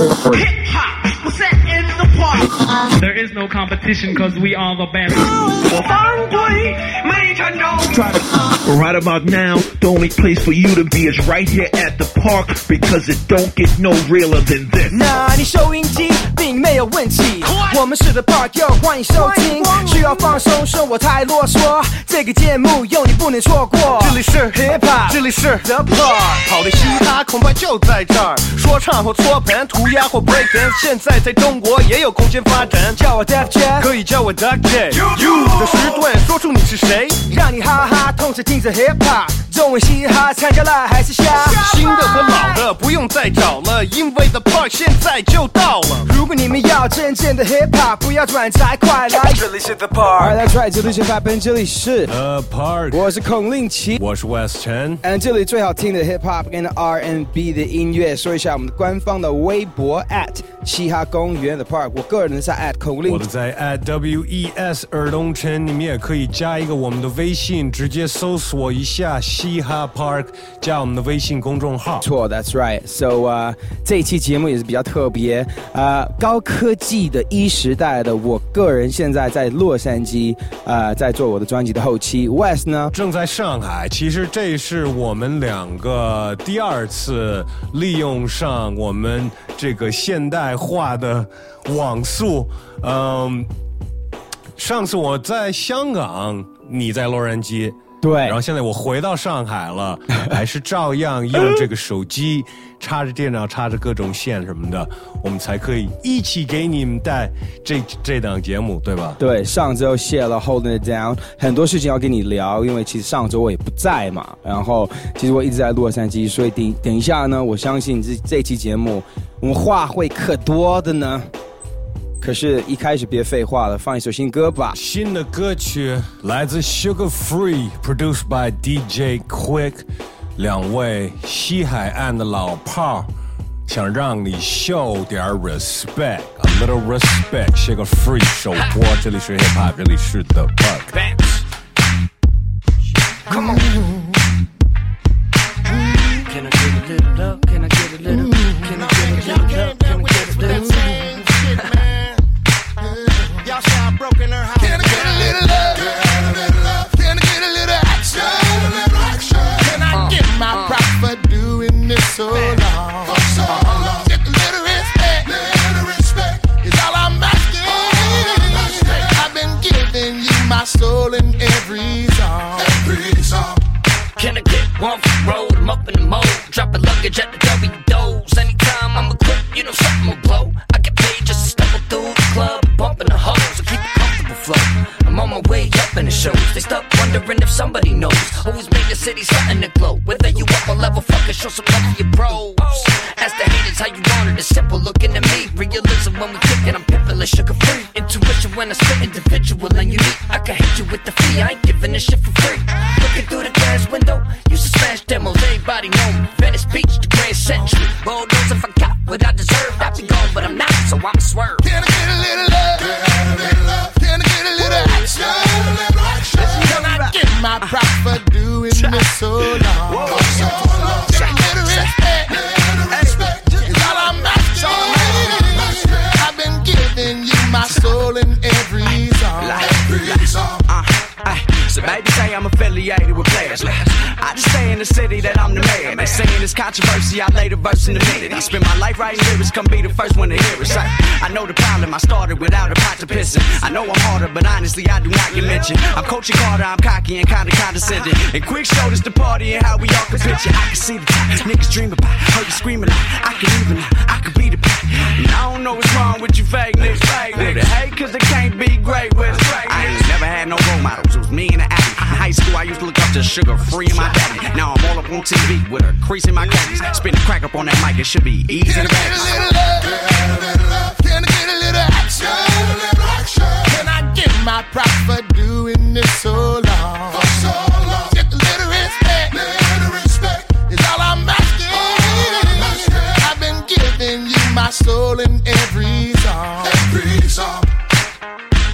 Hip hop, we're set in the park. There is no competition cause we are the best. 我翻滚没成功 Right about now, the only place for you to be is right here at the park, because it don't get no realer than this. 那你收音机并没有问题，我们是 The Park Yo， 欢迎收听，需要放松生活太啰嗦，这个节目有你不能错过。这里是 Hip Hop， 这里是 The Park， 好的嘻哈恐怕就在这儿，说唱或搓盘，涂鸦或 breakdance， 现在在中国也有空间发展。叫我 Def J， 可以叫我 Duck J。You 的时段，说出你是谁，让你哈哈痛着听着 Hip Hop， 中文嘻哈参加了还是瞎？新的和老的不用再找了，因为 The Park 现在就到了。如果你们要真正的 Hip Hop， 不要转台，快来！这里是 The Park， 来try 这里是 Hip Hop， 这里是 The Park， 我是孔令奇，我是 West Chen， and 这里最好听的 Hip Hop 跟 R&B 的音乐。说一下我们的官方的微博 at 嘻哈公园 The Park， 我个人在 at 孔令，我在 at WES 耳东城，你们也可以加一个我们的微信，直接搜索一下嘻哈 Park， 加我们的微信公众号。错 ，That's right。So 这一期节目也是比较特别，高科技的一时代的，我个人现在在洛杉矶，在做我的专辑的后期。West 呢正在上海，其实这是我们两个第二次利用上我们这个现代化的网速。上次我在香港，你在洛杉矶，对，然后现在我回到上海了，还是照样用这个手机插着电脑，插着各种线什么的，我们才可以一起给你们带这档节目，对吧？对，上周谢了 Holding It Down， 很多事情要跟你聊，因为其实上周我也不在嘛，然后其实我一直在洛杉矶，所以等一下呢，我相信这期节目我们话会可多的呢。可是一开始别废话了，放一首新歌吧。新的歌曲来自 Sugar Free， produced by DJ Quik， 两位西海岸的老炮，想让你秀点 respect， a little respect。 Sugar Free 首播，这里是 Hip Hop， 这里是 The Park。 Come on Can I get a little love? Can I get a little? Can I get a little love? Can I get a little love?Broken her house. Can I get a little love? Can I get a little action? Can I get my props for doing this so long? For so long. Get a little respect. Little respect is all I'm asking. I've been giving you my soul in every song. Can I get one for the road? I'm up in the mode. Dropping luggage at the W doors. Anytime I'm equipped, you know something will blow. I get paid just to stumble through the club, bumping the hoes.I'm on my way up in the shows. They stop wondering if somebody knows. Always make the city something to glow. Whether you up or level, fucking show some love to your bros. Ask the haters how you want it. It's simple, looking at me. Realism when we kick it, I'm pimpin' like Sugar Free. Intuition when I spit, individual and unique. I can hit you with the fee, I ain't giving this shit for free. Looking through the glass window, used to smash demos. Everybody know me. Venice Beach, the Grand Century. Roll those if I got what I deserve. I be gone, but I'm not, so I'ma swerve. Can I get a little love? Can I get a little love?Action. Can I get my props for doing this so long? So long. Get a little respect. It's all I'm asking. I've been giving you my soul in every song. Every song. So baby say I'm affiliated with players. I just stay in the city that I'm the man. They saying it's controversy, I lay the verse in a minute. I spend my life writing lyrics, come be the first one to hear it. I know the problem, I started without a pot to piss in. I know I'm harder, but honestly I do not get mentioned. I'm coaching harder, I'm cocky and kinda condescending. And Quik showed us the party and how we all could picture. I can see the top, niggas dream about, heard you screaming out. I can even, I could be the pop. And I don't know what's wrong with you fake niggas, fake niggas. Hate cause it can't be great with us fake niggas. I ain't never had no role models, it was me. In high school, I used to look up to Sugar Free and my daddy. Now I'm all up on TV with a crease in my khakis. Spin the crack up on that mic, it should be easy to back. Can I get a little love? Can I get a little action? Can I get my props for doing this so long? Get a little respect. It's all I'm asking. I've been giving you my soul in every song.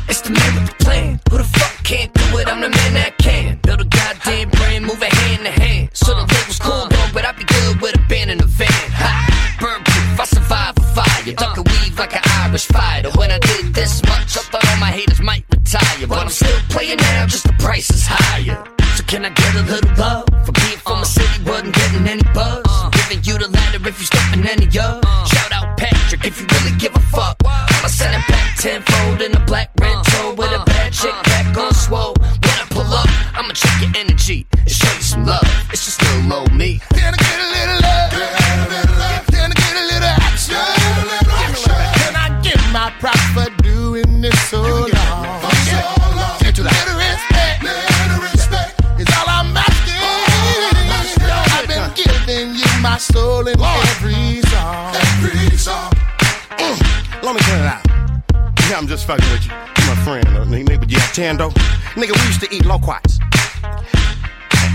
It's the name of the plan. Who the fuck?Can't do it, I'm the man that can. Build a goddamn brand, moving hand to hand. So the label's cool, though, but I be good with a band in a van. Burn proof, I survive a fire. in any buzz. Giving you the ladder if you step in any of. Shout out Patrick if you really give a fuck. I'ma send it back tenfold in a black rental with a bad chick back on swole. When I pull up, I'ma check your energy and show you some love. It's just little old me. Can I get a little love? Can I get a little action? Can I get my props for doing this so long? Get a little respect. It's all I'm asking. I've been giving you my soul in every song. Let me turn it out. Yeah, I'm just fucking with you. You're my friend, nigga. Yeah, Tando. Nigga, we used to eat loquats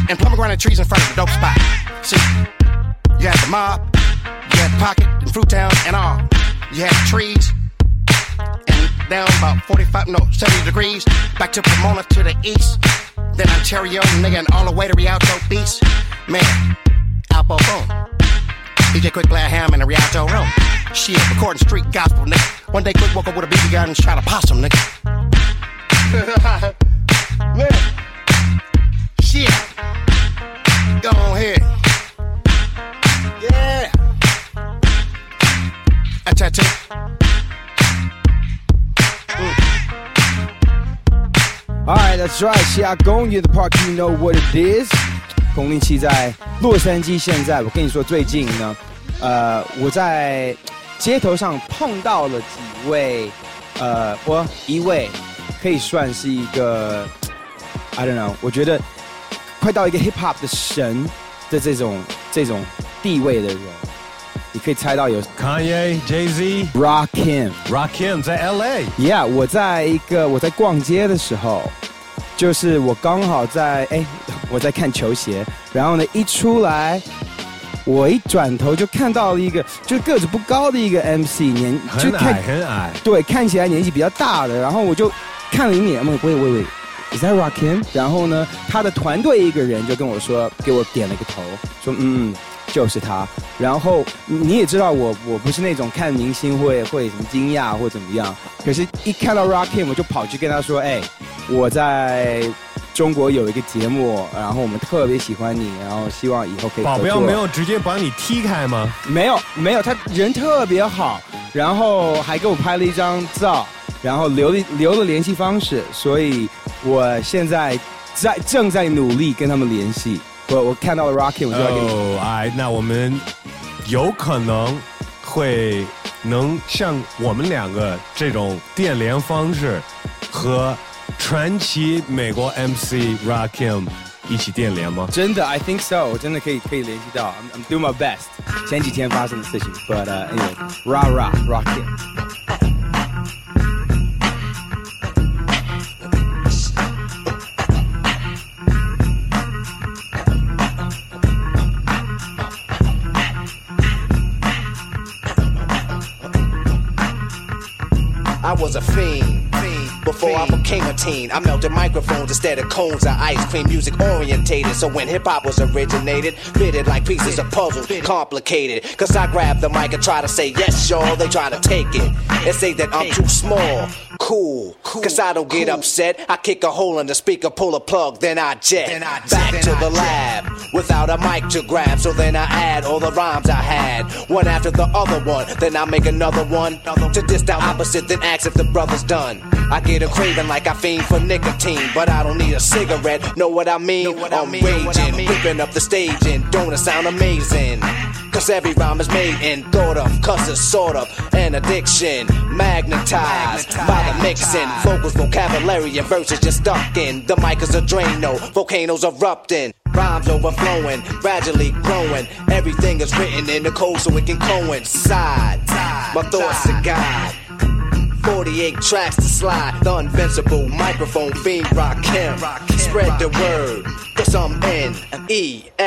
and pomegranate trees in front of the dope spot. See, you had the mob, you had Pocket and Fruit Town and all. You had trees and down about 70 degrees. Back to Pomona to the east. Then Ontario, nigga, and all the way to Rialto Beach. Man, Alpo Boom. DJ Quik, Glad Ham, in the Rialto Room. Shit, recording street gospel, nigga. One day Quik woke up with a BB gun and shot a possum, nigga. Man, shit. Go on ahead. Yeah. A tattoo. Alright, that's right. 嘻哈公园 the park, you know what it is. 007在洛杉矶，现在我跟你说，最近呢，我在街头上碰到了几位，我一位可以算是一个 ，I don't know， 我觉得快到一个 hip hop 的神的这种地位的人，你可以猜到有 Kanye、Jay-Z、Rakim 在 LA。Yeah， 我在逛街的时候。就是我刚好我在看球鞋，然后呢一出来，我一转头就看到了一个就是个子不高的一个 MC， 很矮，对，看起来年纪比较大的，然后我就看了一眼，喂 ，Is that Rakim？ 然后呢，他的团队一个人就跟我说，给我点了个头，说嗯。就是他，然后你也知道我不是那种看明星会什么惊讶或怎么样，可是一看到 Rakim 我就跑去跟他说，哎，我在中国有一个节目，然后我们特别喜欢你，然后希望以后可以合作。保镖没有直接把你踢开吗？没有，他人特别好，然后还给我拍了一张照，然后留了联系方式，所以我现在正在努力跟他们联系。我看到了 Rocky， 我就要给你。那我们有可能会能像我们两个这种电联方式和传奇美国 MC Rakim 一起电联吗？真的 ，I think so， 我真的可以联系到。I'm doing my best。前几天发生的事情 ，but anyway，rah rah Rakim。I was a fiend before I became a teen. I melted microphones instead of cones of ice cream. Music orientated, so when hip-hop was originated, fitted like pieces of puzzle, complicated. Cause I grabbed the mic and try to say yes, y'all. They try to take it and say that I'm too small. Cool, cause I don't get upset. I kick a hole in the speaker, pull a plug, then I jet back to the lab without a mic to grab. So then I add all the rhymes I had, one after the other one. Then I make another one to diss the opposite, then ask if the brother's done. I get a craving like I fiend for nicotine, but I don't need a cigarette. Know what I mean? I'm raging, ripping up the stage, and don't it sound amazing? Cause every rhyme is made and thought of, cause it's sort of an addiction, magnetized by the mixing. Vocals, vocabulary, and verses just stuck in. The mic is a drain, no, volcanoes erupting. Rhymes overflowing, gradually growing. Everything is written in the code so it can coincide. My thoughts are God. 48 tracks to slide. The invincible microphone fiend Rakim. Spread the word. Cause I'm N-E-F-F-E-C-T.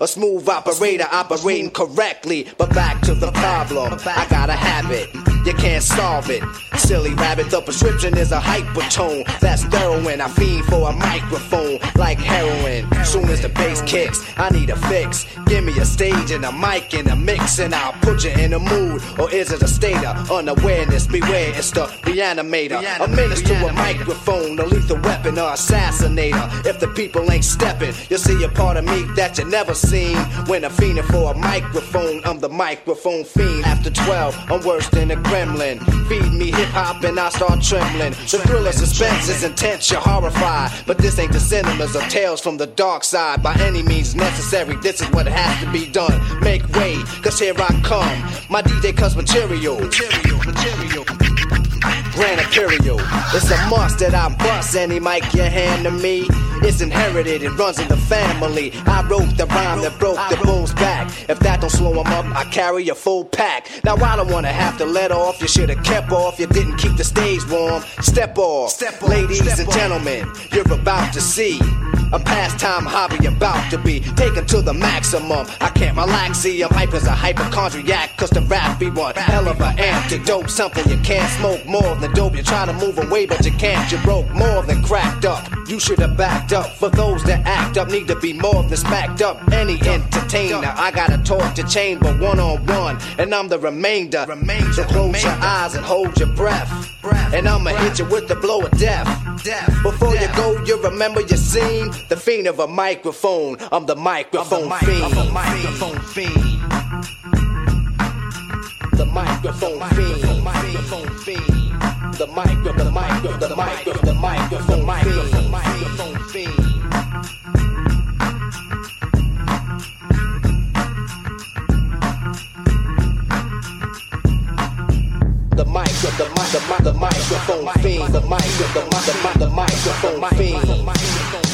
A smooth operator operating correctly. But back to the problem. I gotta have it. you can't solve it. Silly rabbit, the prescription is a hypertone. That's heroin, I fiend for a microphone like heroin. Soon as the bass kicks, I need a fix. Give me a stage and a mic and a mix, and I'll put you in a mood. Or is it a state of unawareness? Beware, it's the reanimator. A menace to a microphone, a lethal weapon or assassinator. If the people ain't stepping, you'll see a part of me that you never seen. When I'm fiending for a microphone, I'm the microphone fiend. After 12, I'm worse than a gremlin. Feed me hip-hop and I start trembling. The thrill of suspense is intense, you're horrified. But this ain't the cinemas or tales from the dark side. By any means necessary, this is what has to be done. Make way, cause here I come. My DJ cuts material. Grand Imperial, it's a must that I bust any mic you hand to me. It's inherited, it runs in the family. I wrote the rhyme that broke the bull's back. If that don't slow him up, I carry a full pack. Now I don't wanna have to let off. You should've kept off, you didn't keep the stage warm. Step off, ladies and gentlemen, you're about to see a pastime hobby about to be taken to the maximum. I can't relax, see, I'm hype as a hypochondriac. Cause the rap be one hell of an antidote. Something you can't smoke more than dope. You're trying to move away but you can't. You broke more than cracked up. You should have backed up. For those that act up need to be more than smacked up. Any entertainer, I gotta talk to chamber one-on-one. And I'm the remainder. So close your eyes and hold your breath. And I'ma hit you with the blow of death. Before you go, you remember your scene. The fiend of a microphone, I'm the microphone fiend. I'm a microphone fiend. The microphone fiend. The microphone fiend. The microphone fiend. The microphone fiend. The microphone fiend. The microphone fiend. The microphone fiend. The microphone fiend. The microphone fiend. The microphone fiend.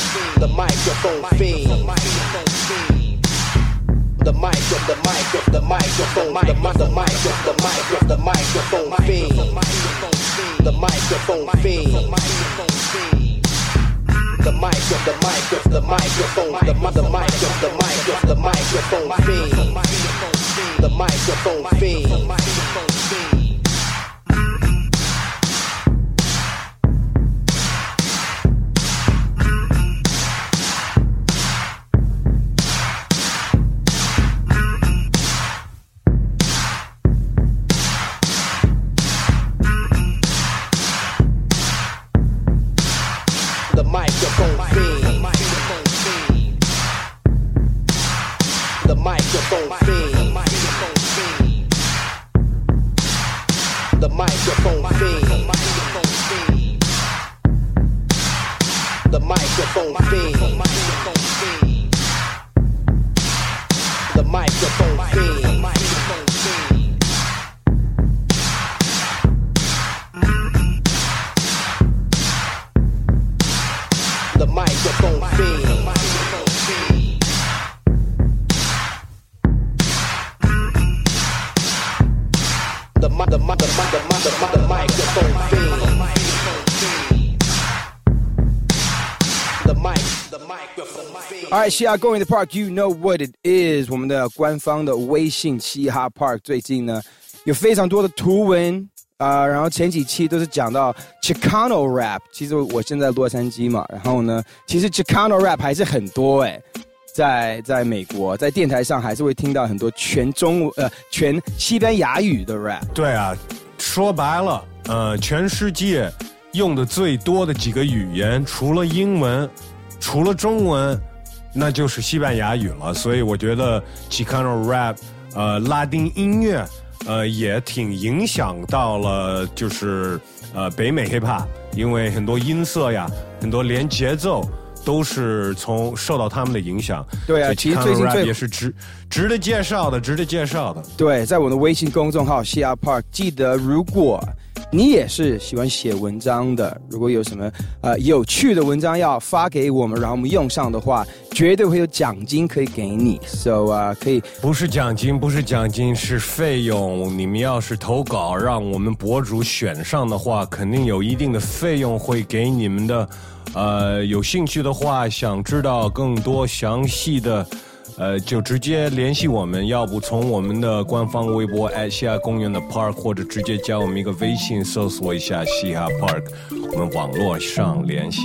Alright, 嘻哈公园的 Park, you know what it is. 我们的官方的微信嘻哈 Park 最近呢有非常多的图文，然后前几期都是讲到 Chicano Rap。 其实我现在洛杉矶嘛，然后呢其实 Chicano Rap 还是很多耶，在美国在电台上还是会听到很多全西班牙语的 Rap。 对啊，说白了全世界用的最多的几个语言，除了英文除了中文那就是西班牙语了。所以我觉得 Chicano Rap 拉丁音乐也挺影响到了就是北美 hiphop， 因为很多音色呀很多连节奏都是受到他们的影响。对啊，其实最近也是值得介绍的。对，在我的微信公众号 CR Park， 记得如果你也是喜欢写文章的，如果有什么有趣的文章要发给我们，然后我们用上的话，绝对会有奖金可以给你。So 可以不是奖金，是费用。你们要是投稿让我们博主选上的话，肯定有一定的费用会给你们的。有兴趣的话，想知道更多详细的就直接联系我们，要不从我们的官方微博 @嘻哈公园的 Park， 或者直接加我们一个微信，搜索一下嘻哈 Park， 我们网络上联系。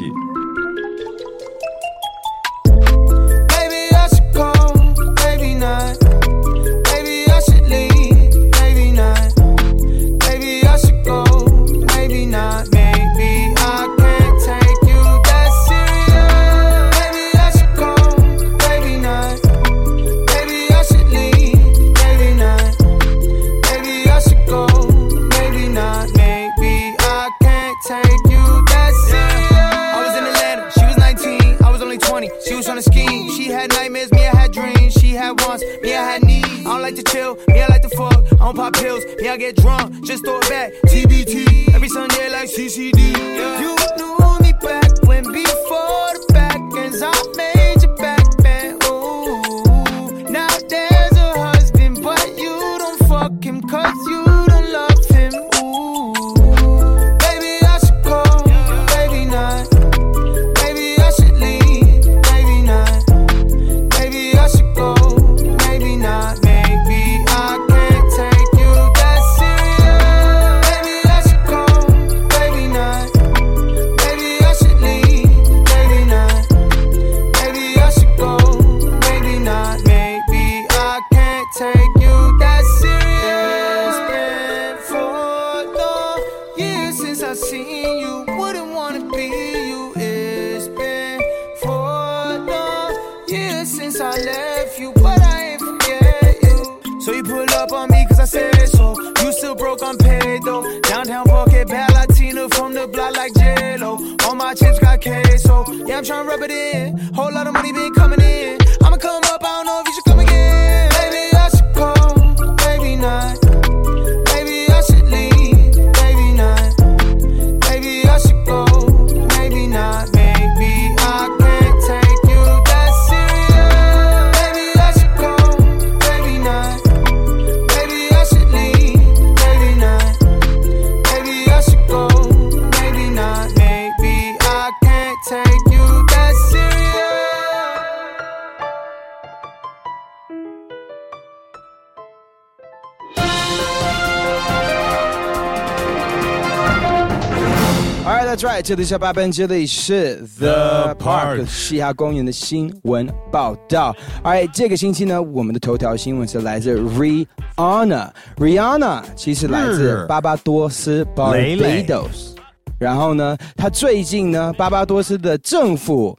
这里是八班，这里是 The Park 嘻哈公园的新闻报道。Alright， 这个星期呢，我们的头条新闻是来自 Rihanna。Rihanna 其实来自巴巴多斯 Barbados。然后呢，她最近呢，巴巴多斯的政府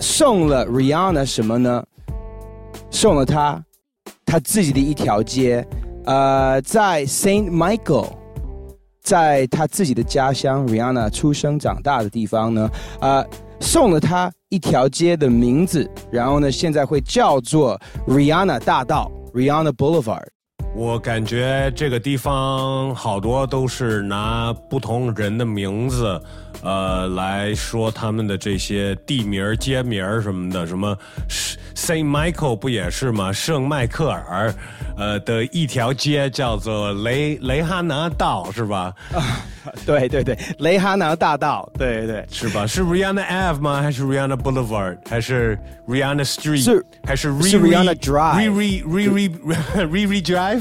送了 Rihanna 什么呢？送了她自己的一条街，在 Saint Michael。在他自己的家乡 Rihanna 出生长大的地方呢，送了他一条街的名字，然后呢，现在会叫做 Rihanna 大道 Rihanna Boulevard。 我感觉这个地方好多都是拿不同人的名字来说他们的这些地名街名什么的，什么 Saint Michael 不也是吗？圣迈克尔的一条街叫做雷哈拿道是吧？对对对，雷哈拿大道，对对，是吧？是 Rihanna Ave 吗？还是 Rihanna Boulevard？ 还是 Rihanna Street？ 还是 Rihanna Drive？ Riri Drive？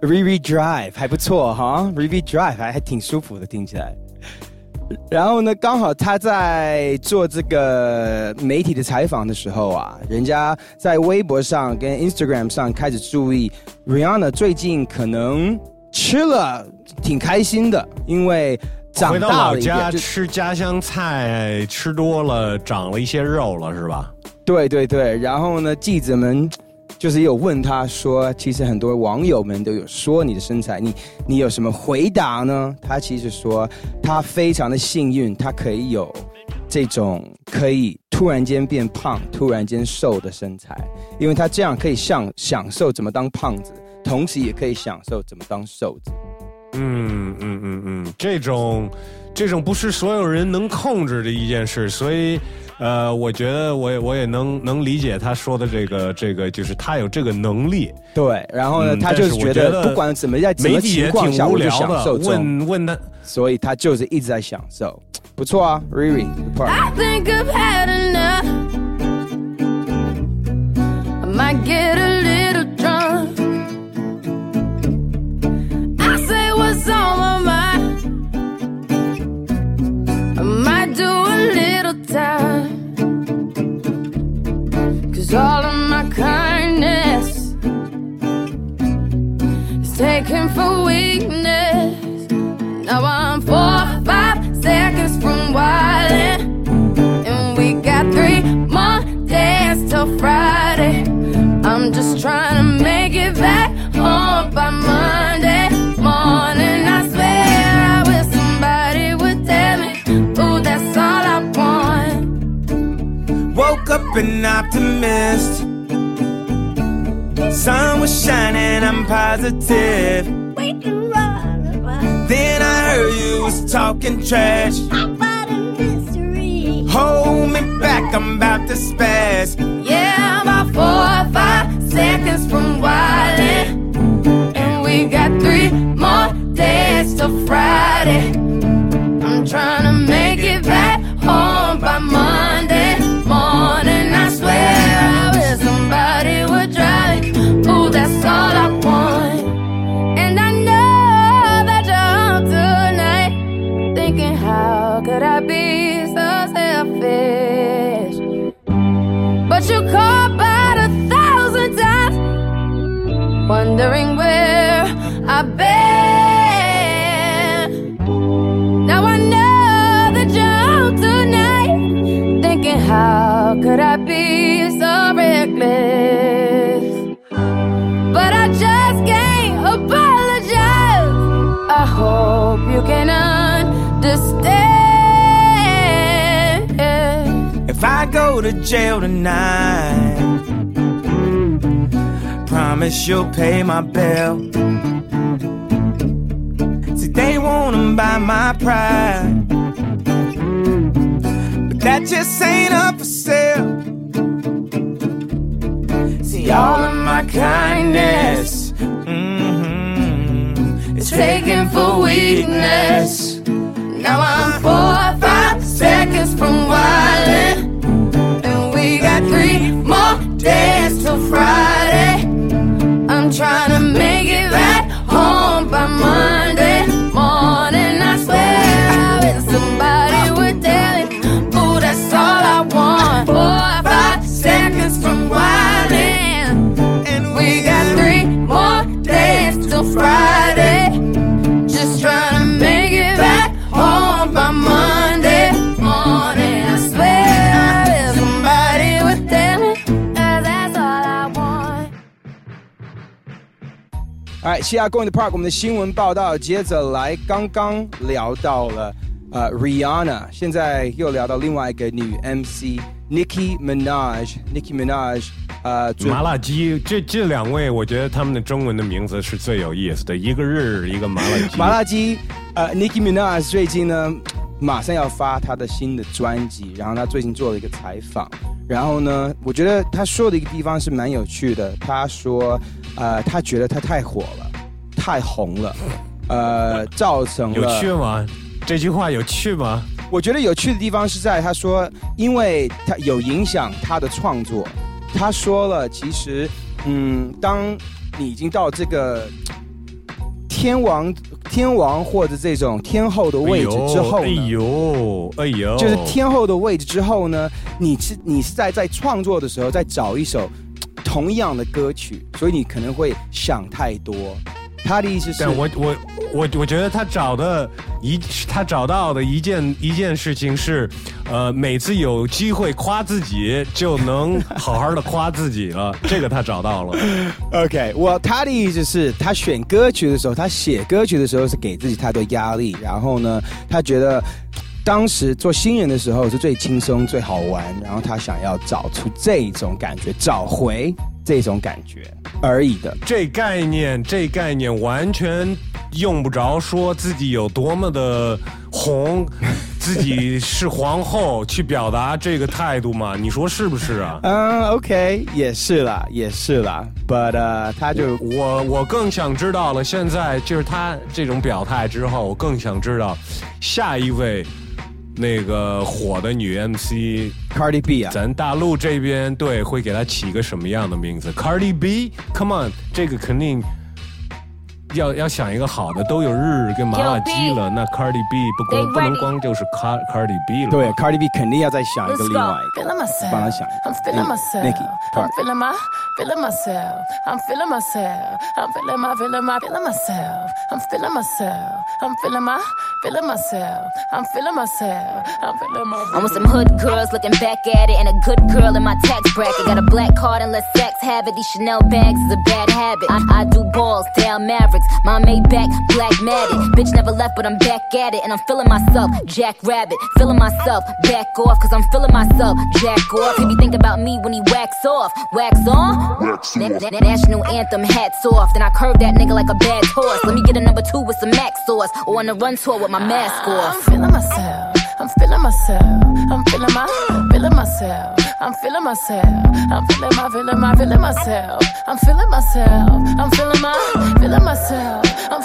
Riri Drive 还不错哈， Riri Drive 还挺舒服的听起来。然后呢，刚好他在做这个媒体的采访的时候啊，人家在微博上跟 Instagram 上开始注意 Rihanna 最近可能吃了挺开心的，因为长大了一点，回到老家吃家乡菜吃多了，长了一些肉了是吧？对对对。然后呢，记者们就是有问他说，其实很多网友们都有说你的身材，你有什么回答呢？他其实说他非常的幸运，他可以有这种可以突然间变胖突然间瘦的身材，因为他这样可以享受怎么当胖子，同时也可以享受怎么当瘦子。这种不是所有人能控制的一件事，所以我觉得我也能理解他说的这个就是他有这个能力。对，然后呢，他就是觉得不管怎么样，怎么情况下我就享受中。问他，所以他就是一直在享受。不错啊 ，Riri。I think I've had enough. I get a little drunk. I say what's on my mind. I might do a little time. 'Cause all of my kindness is taken for weakness. Now I'm 4 or 5 seconds from wildin', and we got 3 more days till Friday. I'm just trying to make it back home by Monday morning. I swear I wish somebody would tell me, ooh, that's all I want. Woke up an optimist, sun was shining, I'm positive. Then I heard you was talking trash, about a mystery. Hold me back, I'm about to spaz. Yeah, I'm about 4 or 5 seconds from wildin', and we got 3 more days till Friday. I'm tryna make it back home by Monday morning. I swear I wish somebody would drive it. Ooh, that's all I want. And I know that you're home tonight, thinking how could I be so selfish. But you called about 1,000 times, wondering where I've been. Now I know that you're out tonight, thinking how could I be so reckless. But I just can't apologize, I hope you can understand. If I go to jail tonight, promise you'll pay my bail. See, they wanna buy my pride, but that just ain't up for sale. See, all of my kindness, it's taken for weakness. Now I'm 4 or 5 seconds from wildin', and we got 3 more days till Friday. I'm tryna make it back home by Monday morning. I swear I wish somebody would tell it. Ooh, that's all I want. 4 or 5 seconds from wildin', and we got 3 more days till Friday. Just tryna make it back home by Monday morning. I swear I wish somebody would tell me, 'cause that's all I want. Alright, 嘻哈公园 The Park， 我们的新闻报道接着来，刚刚聊到了Rihanna， 现在又聊到另外一个女 MC Nicki Minaj。 Nicki Minaj 麻辣鸡，这两位我觉得他们的中文的名字是最有意思的，一个日一个麻辣鸡。麻辣鸡Nicki Minaj 最近呢马上要发他的新的专辑，然后他最近做了一个采访，然后呢我觉得他说的一个地方是蛮有趣的。他说他觉得他太火了，太红了，造成了。有趣吗？这句话有趣吗？我觉得有趣的地方是在他说，因为他有影响他的创作。他说了，其实，当你已经到这个天王或者这种天后的位置之后呢，哎呦，就是天后的位置之后呢，你是在创作的时候在找一首同样的歌曲，所以你可能会想太多。他的意思是，但我觉得他找到的一件事情是，每次有机会夸自己就能好好的夸自己了，这个他找到了。OK， 他的意思是，他选歌曲的时候，他写歌曲的时候是给自己太多压力，然后呢，他觉得当时做新人的时候是最轻松最好玩，然后他想要找出这种感觉，找回这种感觉而已的。这概念完全用不着说自己有多么的红，自己是皇后去表达这个态度嘛？你说是不是啊？OK， 也是啦。But 他就我更想知道了。现在就是他这种表态之后，我更想知道下一位那个火的女 MC Cardi B 啊，咱大陆这边对会给她起一个什么样的名字 ？Cardi B，Come on， 这个肯定要想一个好的，都有日跟麻辣鸡了，那 Cardi B 不能光就是 Cardi B 了。对 ，Cardi B 肯定要再想一个另外一个，帮他想一个。I'm with some hood girls looking back at it, and a good girl in my tax bracket. Got a black card and let sex have it. These Chanel bags is a bad habit. I do balls down Maverick.My Maybach, black matted. Bitch never left, but I'm back at it. And I'm feeling myself, Jack Rabbit. Feeling myself, back off. Cause I'm feeling myself, Jack off. He be thinking about me when he wax off. Wax on? Wax off. National anthem, hats off. Then I curve that nigga like a bad horse. Let me get a number two with some Mac sauce. Or on the run tour with my mask off. I'm feeling myself. I'm feeling myself. I'm feeling myself. I'm feeling myself. I'm feeling myself. I'm feeling myself. I'm feeling myself. I'm feeling myself. I'm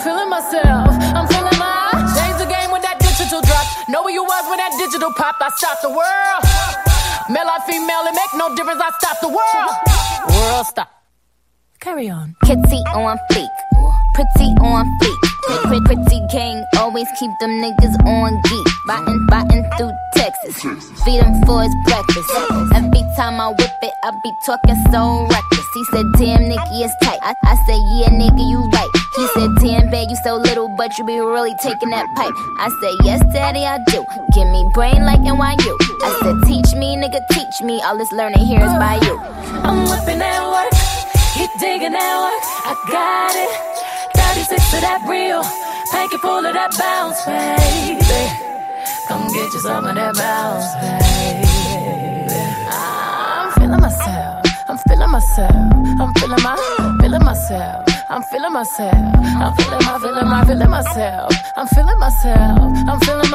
feeling myself. Change the game with that digital drop. Know where you was when that digital pop. I stopped the world. Male or female, it make no difference. I stopped the world. World stop. Carry on. Kitty on fleek. Pretty on fleek.Pretty gang always keep them niggas on geek. Biting through Texas, feed him for his breakfast. Every time I whip it, I be talking so reckless. He said, damn, Nicki is tight. I said, yeah, nigga, you right. He said, damn, babe, you so little, but you be really taking that pipe. I said, yes, daddy, I do. Give me brain like NYU. I said, teach me, nigga, teach me. All this learning here is by you. I'm whipping at work, he digging at work. I got it.36 of that real, pack it full of that bounce, baby. Come get you some of that bounce, baby. I'm feeling myself, I'm feeling myself, I'm feeling myself, I'm feeling myself, I'm feeling myself, I'm feeling myself, I'm feeling myself, I'm feeling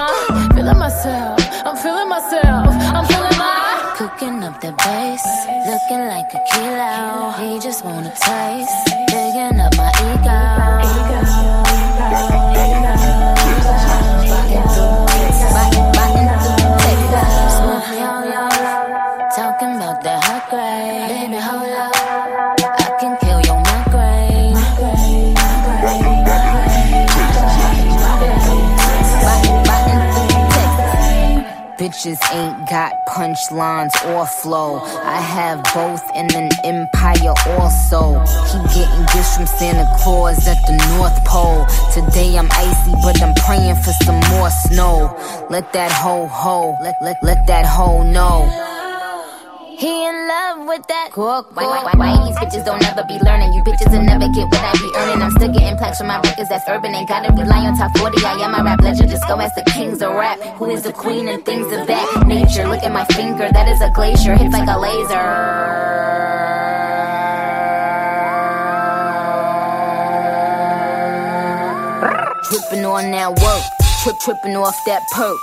myself, I'm feeling myself.Cooking up the bass, looking like a kilo. He just wanna taste, digging up my ego. Biting through Texas, smoking on y'all, talking about that hot grade. Baby, hold up, I can kill your migraine. Biting through Texas, bitches ain't got.Punchlines or flow, I have both and an empire also. Keep getting gifts from Santa Claus at the North Pole. Today I'm icy, but I'm praying for some more snow. Let that ho, let that ho know. He in love with that cook. Why these bitches don't ever be learning? You bitches will never get what I be earning. I'm still getting plaques from my records that's urban. Ain't gotta rely on top 40. I am my rap legend. Just go ask the kings of rap. Who is the queen and things of that nature? Look at my finger. That is a glacier. Hits like a laser. Dripping on that work.Tripping off that perk,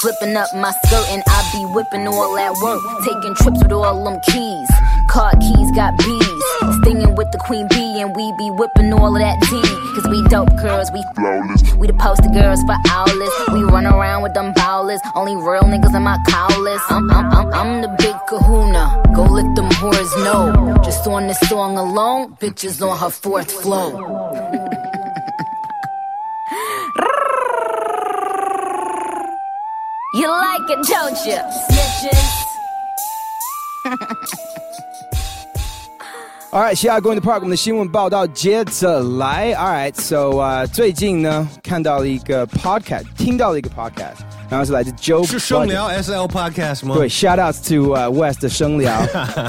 flipping up my skirt, and I be whipping all that work. Taking trips with all them keys, card keys got bees. Stinging with the queen bee, and we be whipping all of that tea. Cause we dope girls, we flawless. We the poster girls for owlets. We run around with them bowlers. Only real niggas in my cowlers. I'm the big kahuna. Go let them whores know. Just on this song alone, bitches on her fourth floor. You like it, don't you? Snitches. All right, 嘻哈公园 the Park， 我们的新闻报道接着来。All right, so 最近呢看到了一个 podcast， 听到了一个 podcast， 然后是来自 Joe Budden， 是生聊 SL podcast 吗？对 ，shout outs to West 的生聊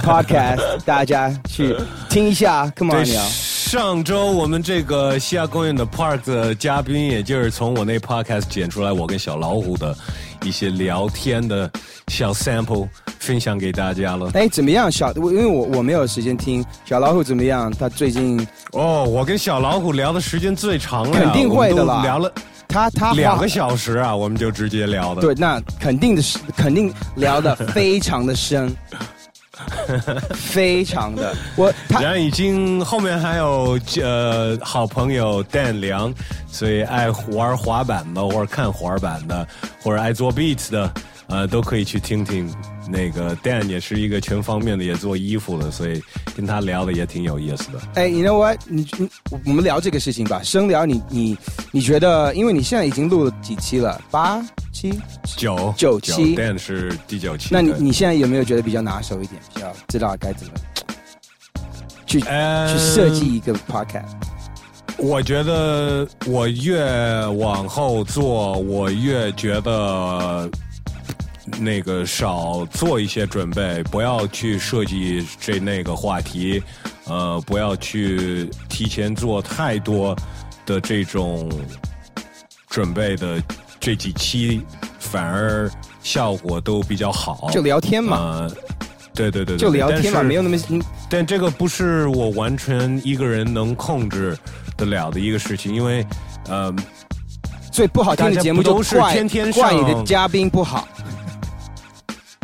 podcast， 大家去听一下 ，come on 聊。上周我们这个嘻哈公园的 Park 的嘉宾，也就是从我那 podcast 剪出来我跟小老虎的一些聊天的小 sample 分享给大家了。哎，怎么样？因为我没有时间听小老虎怎么样？他最近我跟小老虎聊的时间最长了，肯定会的啦。聊了他2个小时啊，我们就直接聊的。对，那肯定聊的非常的深。非常的我。然后已经后面还有好朋友Dan梁，所以爱玩滑板的或者看滑板的或者爱做 beats 的都可以去听听。那个 Dan 也是一个全方面的，也做衣服的，所以跟他聊的也挺有意思的。哎，你 know what？ 我们聊这个事情吧，生聊你觉得，因为你现在已经录了几期了，九期 ，Dan 是第9期。那你现在有没有觉得比较拿手一点，比较知道该怎么去设计一个 podcast？ 我觉得我越往后做，我越觉得。那个少做一些准备，不要去设计那个话题，不要去提前做太多的这种准备的这几期，反而效果都比较好。就聊天嘛。对，就聊天嘛，没有那么。但这个不是我完全一个人能控制得了的一个事情，因为最不好听的节目就怪你的嘉宾不好。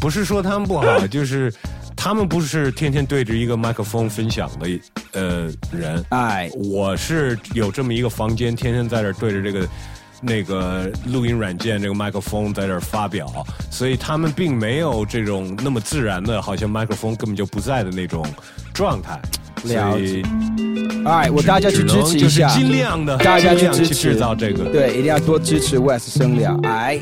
不是说他们不好，就是他们不是天天对着一个麦克风分享的人。哎，我是有这么一个房间，天天在这对着这个那个录音软件这个麦克风在这发表，所以他们并没有这种那么自然的，好像麦克风根本就不在的那种状态。了解。哎，我大家去支持一下，就是尽量的，大家去支持制造这个。对，一定要多支持 West 声聊。哎。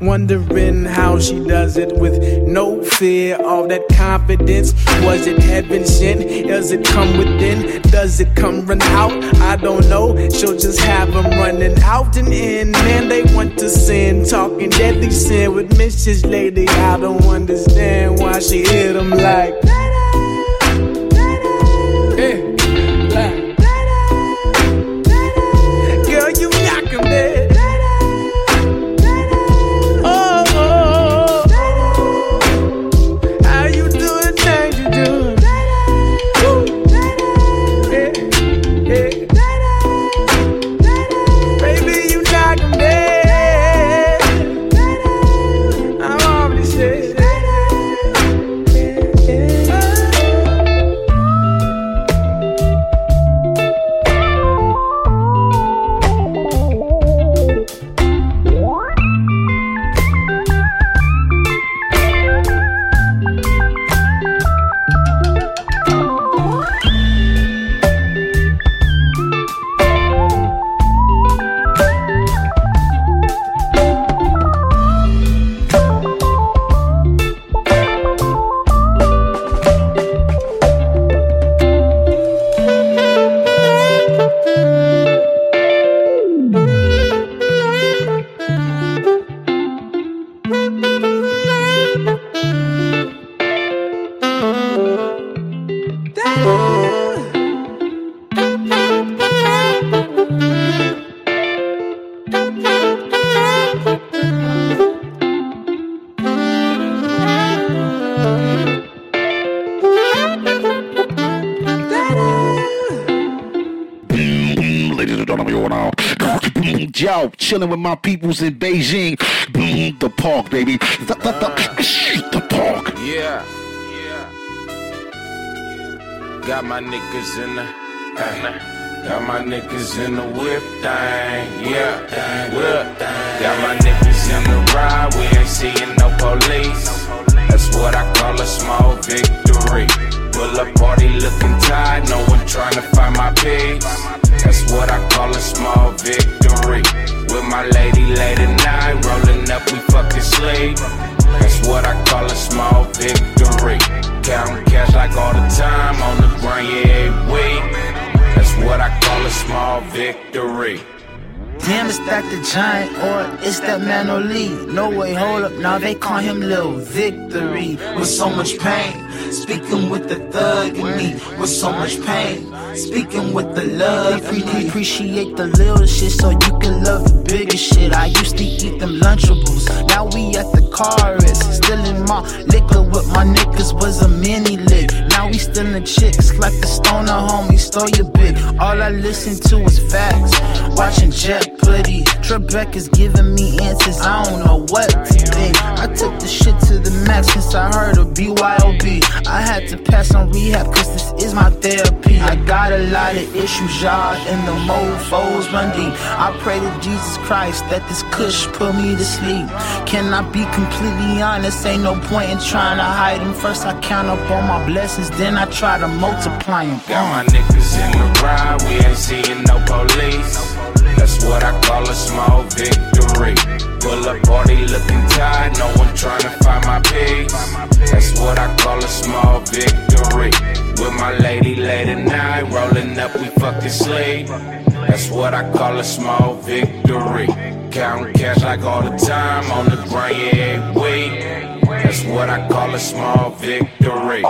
Wondering how she does it with no fear of that confidence. Was it heaven sent? Does it come within? Does it come run out? I don't know. She'll just have them running out and in. Man, they want to sin, talking deadly sin with Mrs. Lady. I don't understand why she hit them like. ladies and gentlemen, you're now chilling with my peoples in Beijing. The park, baby. The park. Yeah. Got my niggas in the got my niggas in the whip thing, yeah, whip thing. Got my niggas in the ride, we ain't seeing no police. That's what I call a small victory. Pull up party looking tired, no one trying to find my peace. That's what I call a small victory. With my lady late at night, rolling up, we fucking sleep. That's what I call a small victory. Counting cash like all the time, on the grind, yeah, every week. That's what I call a small victory. Damn, it's that the giant, or it's that man O'Lee. No way, hold up, now they call him Lil Victory. With so much pain, speaking with the thug in me. With so much pain, speaking with the love in me. Appreciate the little shit so you can love the bigger shit. I used to eat them Lunchables, now we at the car race. Still in my liquor with my niggas was a mini-lit. Now we still in chicks, like the stoner homie stole your bitch. All I listen to is facts, watching Jet Plitty. Trebek is giving me answers, I don't know what to think. I took the shit to the max since I heard of BYOB. I had to pass on rehab cause this is my therapy. I got a lot of issues, y'all, and the mofos run deep. I pray to Jesus Christ that this kush put me to sleep. Can I be completely honest? Ain't no point in trying to hide them. First I count up all my blessings, then I try to multiply them. Got my niggas in the ride, we ain't seeing no police. That's what I call a small victory. Pull up party looking tired, no one trying to find my peace. That's what I call a small victory. With my lady late at night, rolling up, we fucking sleep. That's what I call a small victory. Counting cash like all the time, on the grind, yeah, every week. That's what I call a small victory.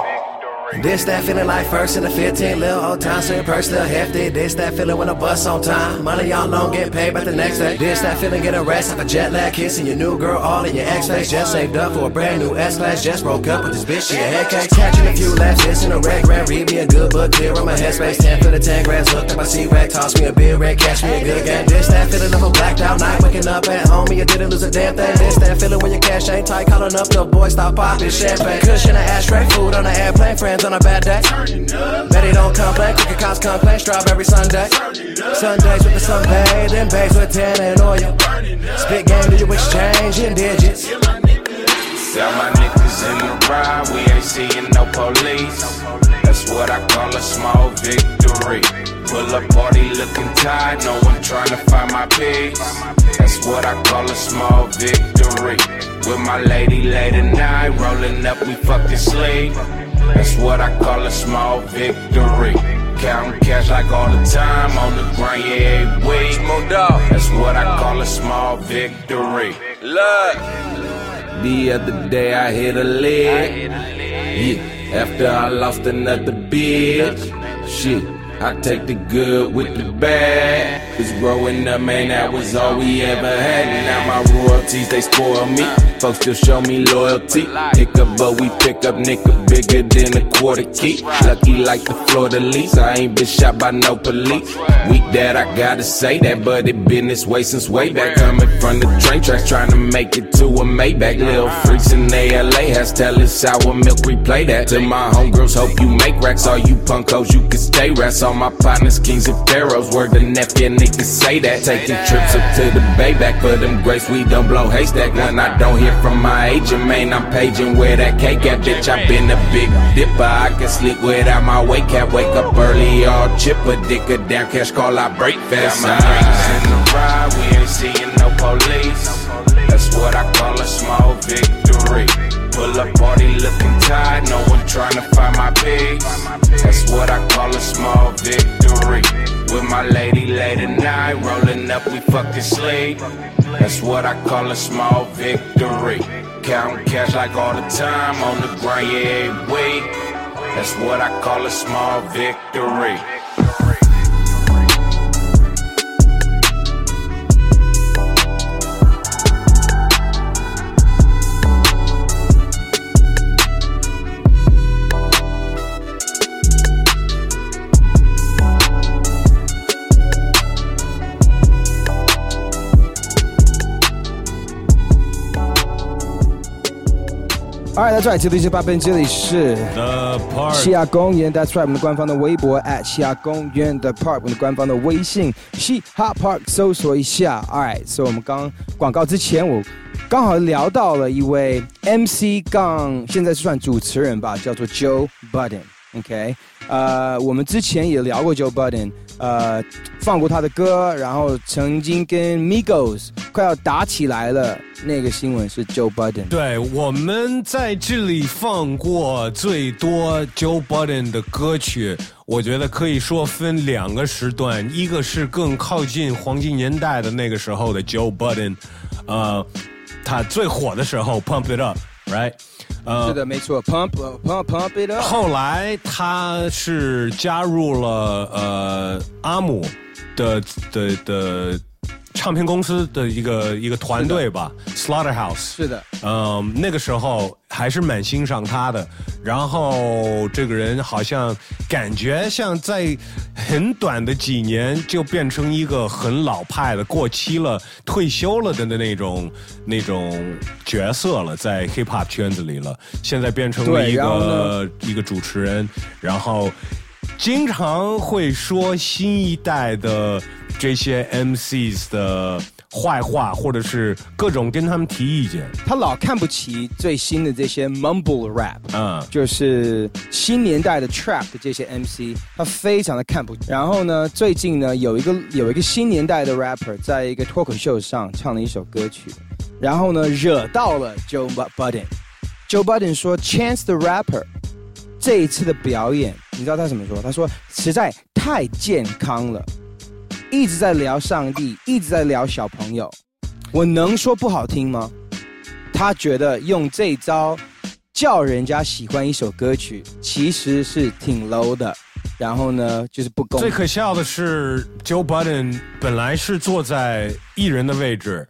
This that feeling like first in the 15, little old time, so your purse still hefty. This that feeling when a bus on time, money y'all don't get paid but the next day. This that feeling get a rest off a jet lag, kissing your new girl all in your X-Face. Just saved up for a brand new S-Class, just broke up with this bitch, she a head case. Catching a few laughs, this in a red grand, read me a good book, clear on my headspace. 10 for the 10 grams, hooked up my C-Rack, toss me a beer red, catch me a good game. This that feeling of a blacked out night, waking up at home and you didn't lose a damn thing. This that feeling when your cash ain't tight, calling up the boy, stop popping champagne. Cushion an ashtray, food on an airplane, friends on a bad day. Betty don't complain, crooked cops complain, strawberry Sunday. Sundays with the sunbathe, then bags with tan and oil. Spit game, do you exchange in digits? Got my niggas in the ride, we ain't seeing no police. That's what I call a small victory. Pull up party looking tired, no one trying to find my peace. That's what I call a small victory. With my lady late at night, rolling up, we fucking sleep. That's what I call a small victory. Counting cash like all the time, on the grind, yeah, every week. That's what I call a small victory. Look, the other day I hit a lick. Yeah, after I lost another bitch. Shit, I take the good with the bad. Cause growing up, man, that was all we ever had. And now my royalties, they spoil me. Folks still show me loyalty. Pick up, but we pick up, nigga, bigger than a quarter key. Lucky like the Florida lease, I ain't been shot by no police. Weak that, I gotta say that, but it been this way since way back. Coming from the train tracks, trying to make it to a Maybach. Lil' freaks in ALA has tell us sour milk, replay that. To my homegirls, hope you make racks. All you punk hoes, you can stay rats. All my partners, kings and pharaohs, word the nephew, niggas say that. Taking trips up to the bay back, for them grapes, we don't blow haystack. When I don't hear from my agent, man, I'm paging where that cake at, bitch. I been a big dipper, I can sleep without my wake cap. Wake up early, all chipper, dick a damn cash call, I break fast. Got my niggas in the ride, we ain't seeing no police. That's what I call a small victory. Pull up party looking tired, no one trying to find my peace. That's what I call a small victory. With my lady late at night, rolling up, we fucking sleep. That's what I call a small victory. Counting cash like all the time, on the grind, yeah, every week. That's what I call a small victory. Alright, that's right. 这里是八分，这里是嘻哈公园。That's right， 我们的官方的微博 at 嘻哈公园的 Park， 我们的官方的微信嘻哈 Park 搜索一下。Alright， 所以我们刚广告之前，我刚好聊到了一位 MC 杠现在是算主持人吧，叫做 Joe Budden。OK， 我们之前也聊过 Joe Budden， 放过他的歌，然后曾经跟 Migos 快要打起来了。那个新闻是 Joe Budden， 对，我们在这里放过最多 Joe Budden 的歌曲，我觉得可以说分两个时段，一个是更靠近黄金年代的那个时候的 Joe Budden， 他最火的时候 Pump It Up，Right？是的，没错 ，Pump It Up。后来他是加入了阿姆的唱片公司的一个团队吧 ，Slaughterhouse。是的，那个时候还是蛮欣赏他的。然后这个人好像感觉像在很短的几年就变成一个很老派的、过期了、退休了的那种角色了，在 hip hop 圈子里了。现在变成了一个主持人，然后经常会说新一代的这些 MCs 的坏话，或者是各种跟他们提意见。他老看不起最新的这些 mumble rap， 就是新年代的 trap 的这些 MC， 他非常的看不起。然后呢，最近呢有一个新年代的 rapper 在一个脱口秀上唱了一首歌曲，然后呢惹到了 Joe Budden。Joe Budden 说 Chance the Rapper 这一次的表演，你知道他怎么说？他说实在太健康了。一直在聊上帝，一直在聊小朋友，我能说不好听吗？他觉得用这招叫人家喜欢一首歌曲其实是挺 low 的，然后呢就是不公平。最可笑的是 Joe Budden 本来是坐在艺人的位置，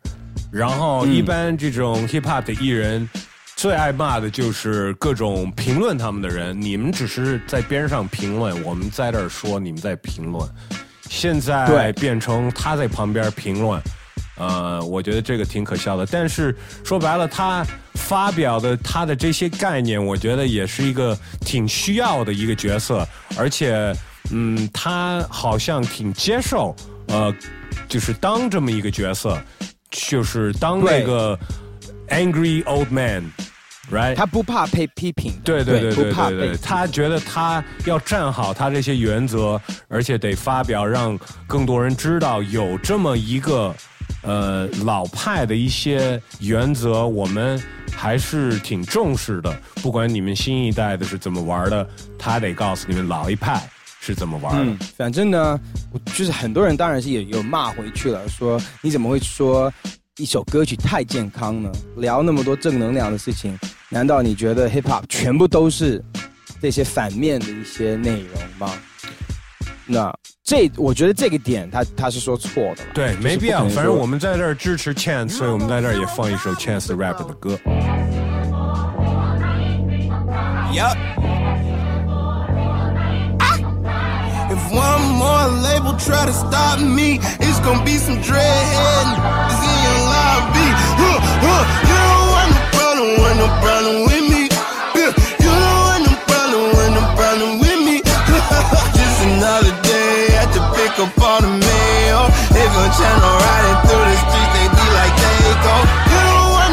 然后一般这种 hip hop 的艺人最爱骂的就是各种评论他们的人，你们只是在边上评论，我们在这儿说，你们在评论。现在变成他在旁边评论，我觉得这个挺可笑的。但是说白了，他发表的他的这些概念，我觉得也是一个挺需要的一个角色，而且，他好像挺接受，就是当这么一个角色，就是当那个 angry old man。Right? 他不怕被批评，对，不怕被。他觉得他要站好他这些原则，而且得发表，让更多人知道有这么一个老派的一些原则，我们还是挺重视的。不管你们新一代的是怎么玩的，他得告诉你们老一派是怎么玩的。反正呢，就是很多人当然是也有骂回去了，说你怎么会说一首歌曲太健康了，聊那么多正能量的事情，难道你觉得 hip hop 全部都是这些反面的一些内容吗？那我觉得这个点他是说错的了。对，没必要。反正我们在这儿支持 Chance， 所以我们在这儿也放一首 Chance the Rapper 的歌。If one more label try to stop me, it's gonna be some dreadhead. It's in your lobby. You don't want no problem, with me. You don't want no problem, with me. Just another day at the pick up on the mail. They gon' channel riding through the streets, they be like they go. You don't want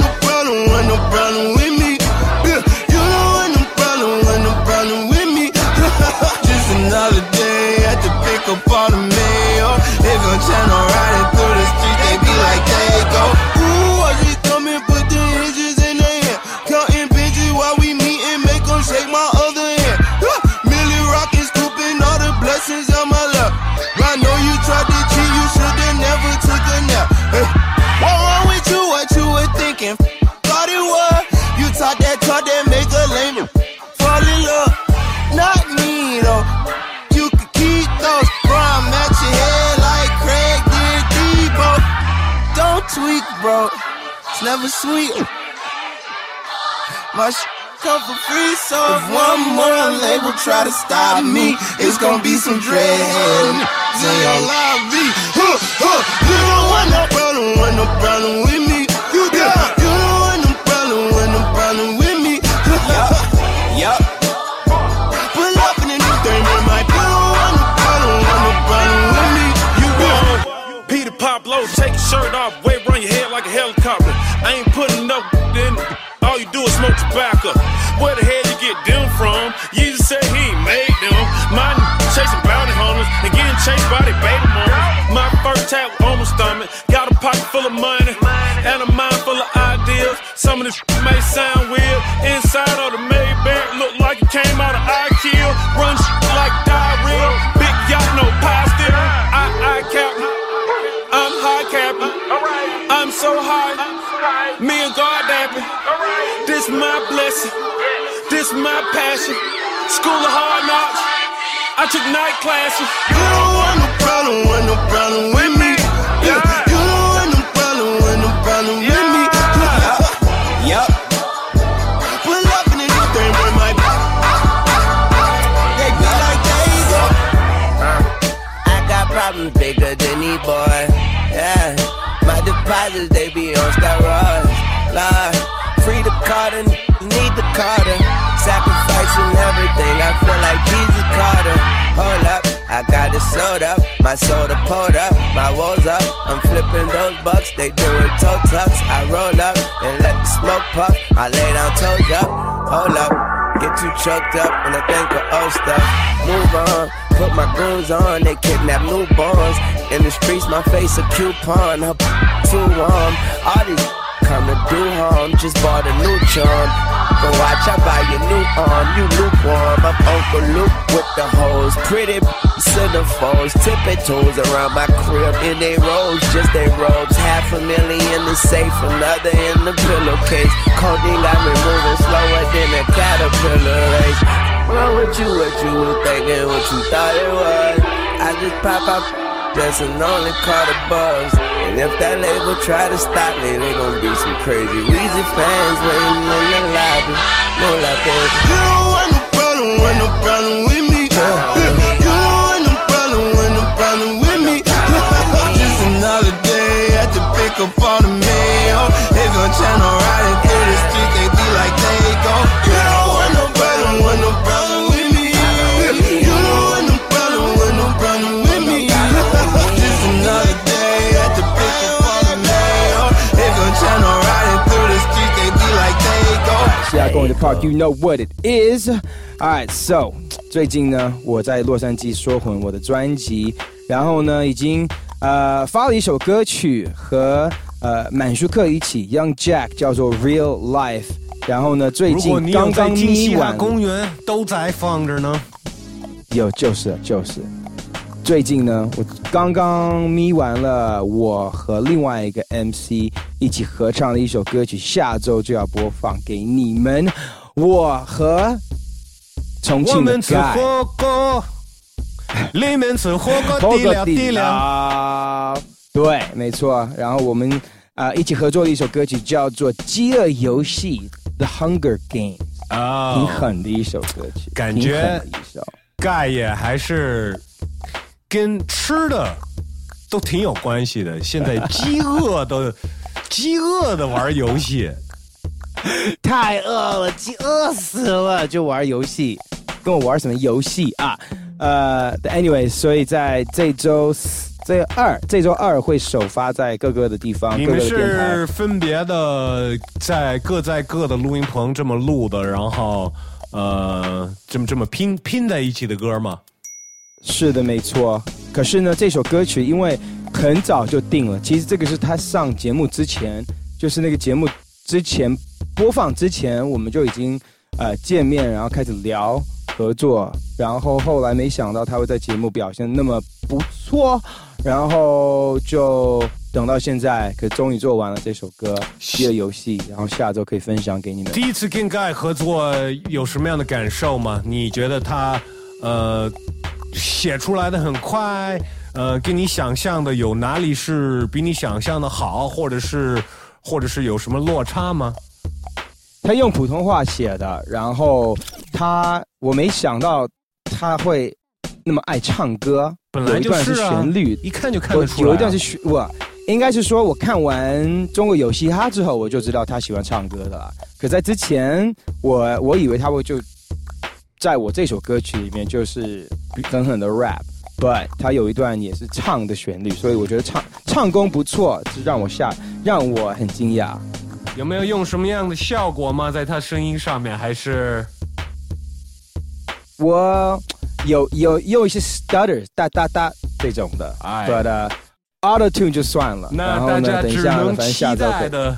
no problem, with me. You don't want no problem, with me. Just another day.To pick up all the mail. They gon' channel riding through the street. They be like, there you go. Ooh, I just come and put the hinges in their hand. Counting bitches while we meetin', make them shake my other hand. Millie rockin', scoopin' all the blessings on my lap. I know you tried to cheat, you should've never took a nap. Hey, what wrong with you? What you were thinking? Thought it was. You taught that talk that make a lame fall in love. Not me though.Prime at your head like Craig did Debo. Don't tweak, bro. It's never sweet. My shit come for free, so if one more label try to stop me, it's gonna be some dread in your lobby. You don't want no problem, with me. You don't want no problem, with me. shirt off, wave around your head like a helicopter. I ain't putting up in, all you do is smoke tobacco. Where the hell you get them from? Jesus said he ain't made them. My chasing bounty hunters and getting chased by the baby mamas. My first tap on my stomach, got a pocket full of money and a mind full of ideas. Some of this may sound weird. Inside of the Maybach, look like it came out of Ikea. Run like diarrhea, big yacht, no pie still. I captain. I'm high capping, right. I'm so high, me and God dapping, right. This my blessing, yes. This my passion, school of hard knocks, I took night classes. You don't want no problem, want no problem with me, yeah. You don't want no problem with me, yeah. Yup, pull up in this thing with my back, they go like they go, I got problems bigger than these boys. Yeah, my deposits, they be on steroids. Lord, free the Carter, need the Carter. Sacrificing everything, I feel like Jesus Carter. Hold up, I got it sold up. My soda pulled up, my woes up. I'm flipping those bucks, they doing toe tucks. I roll up and let the smoke puff. I lay down toes up, hold up. Get too choked up when I think of old stuff. Move on, put my goons on, they kidnap newborns. In the streets, my face a coupon, her too warm. All these come to do harm, just bought a new charm. Go watch, I buy your new arm, you lukewarm. I'm Uncle Luke with the hoes. Pretty cinephones, tipping toes around my crib. In they robes, just they robes. $500,000 in the safe, another in the pillowcase. Codeine got me moving slower than a caterpillar race. Well, what you was thinking, what you thought it was. I just pop up. That's an only call the buzz. And if that label try to stop me, they gon' be some crazy Weezy fans waiting in the lobby. No like that. You don't want no problem with me. You don't want no problem with me. Just another day at the pick up on the mail. They gon' channel riding through the street, they be like they go. You don't want no problem with me. You don't want no problem with me. Another day at the pick up on the mail. They gon' channel riding through the street, they be like they go. 嘻哈公园的 Park, you know what it is. Alright, so 最近呢，我在洛杉矶说混我的专辑，然后呢，已经发了一首歌曲和满舒克一起 Young Jack 叫做 Real Life。然后呢，最近刚刚嘻哈公园都在放着呢。有，就是。最近呢，我刚刚咪完了我和另外一个 MC 一起合唱的一首歌曲，下周就要播放给你们。我和重庆的 Gai 里面吃火锅底料，对，没错。然后我们一起合作的一首歌曲叫做《饥饿游戏》The Hunger Games， 挺狠的一首歌曲，感觉 Gai 也还是。跟吃的都挺有关系的，现在饥饿的玩游戏，太饿了，饥饿死了就玩游戏，跟我玩什么游戏啊？anyway， 所以在这周二会首发在各个的地方，你们是分别的在各的录音棚这么录的，然后这么拼在一起的歌吗？是的，没错。可是呢，这首歌曲因为很早就定了，其实这个是他上节目之前，就是那个节目之前播放之前，我们就已经见面，然后开始聊合作，然后后来没想到他会在节目表现那么不错，然后就等到现在，可终于做完了这首歌《饥饿游戏》，然后下周可以分享给你们。第一次跟 Gai 合作有什么样的感受吗？你觉得他写出来的很快，跟你想象的有哪里是比你想象的好，或者是有什么落差吗？他用普通话写的，然后我没想到他会那么爱唱歌，本来就是啊，有一段是旋律，一看就看得出来，有一段是我应该是说，我看完《中国有嘻哈》之后，我就知道他喜欢唱歌的了。可在之前，我以为他会就。在我这首歌曲里面就是狠狠的 rap， but 它有一段也是唱的旋律，所以我觉得唱唱功不错，这让我很惊讶。有没有用什么样的效果吗？在他声音上面，还是我有一些 stutter 哒哒哒这种的，对的 ，auto tune 就算了。那大家只能期待的，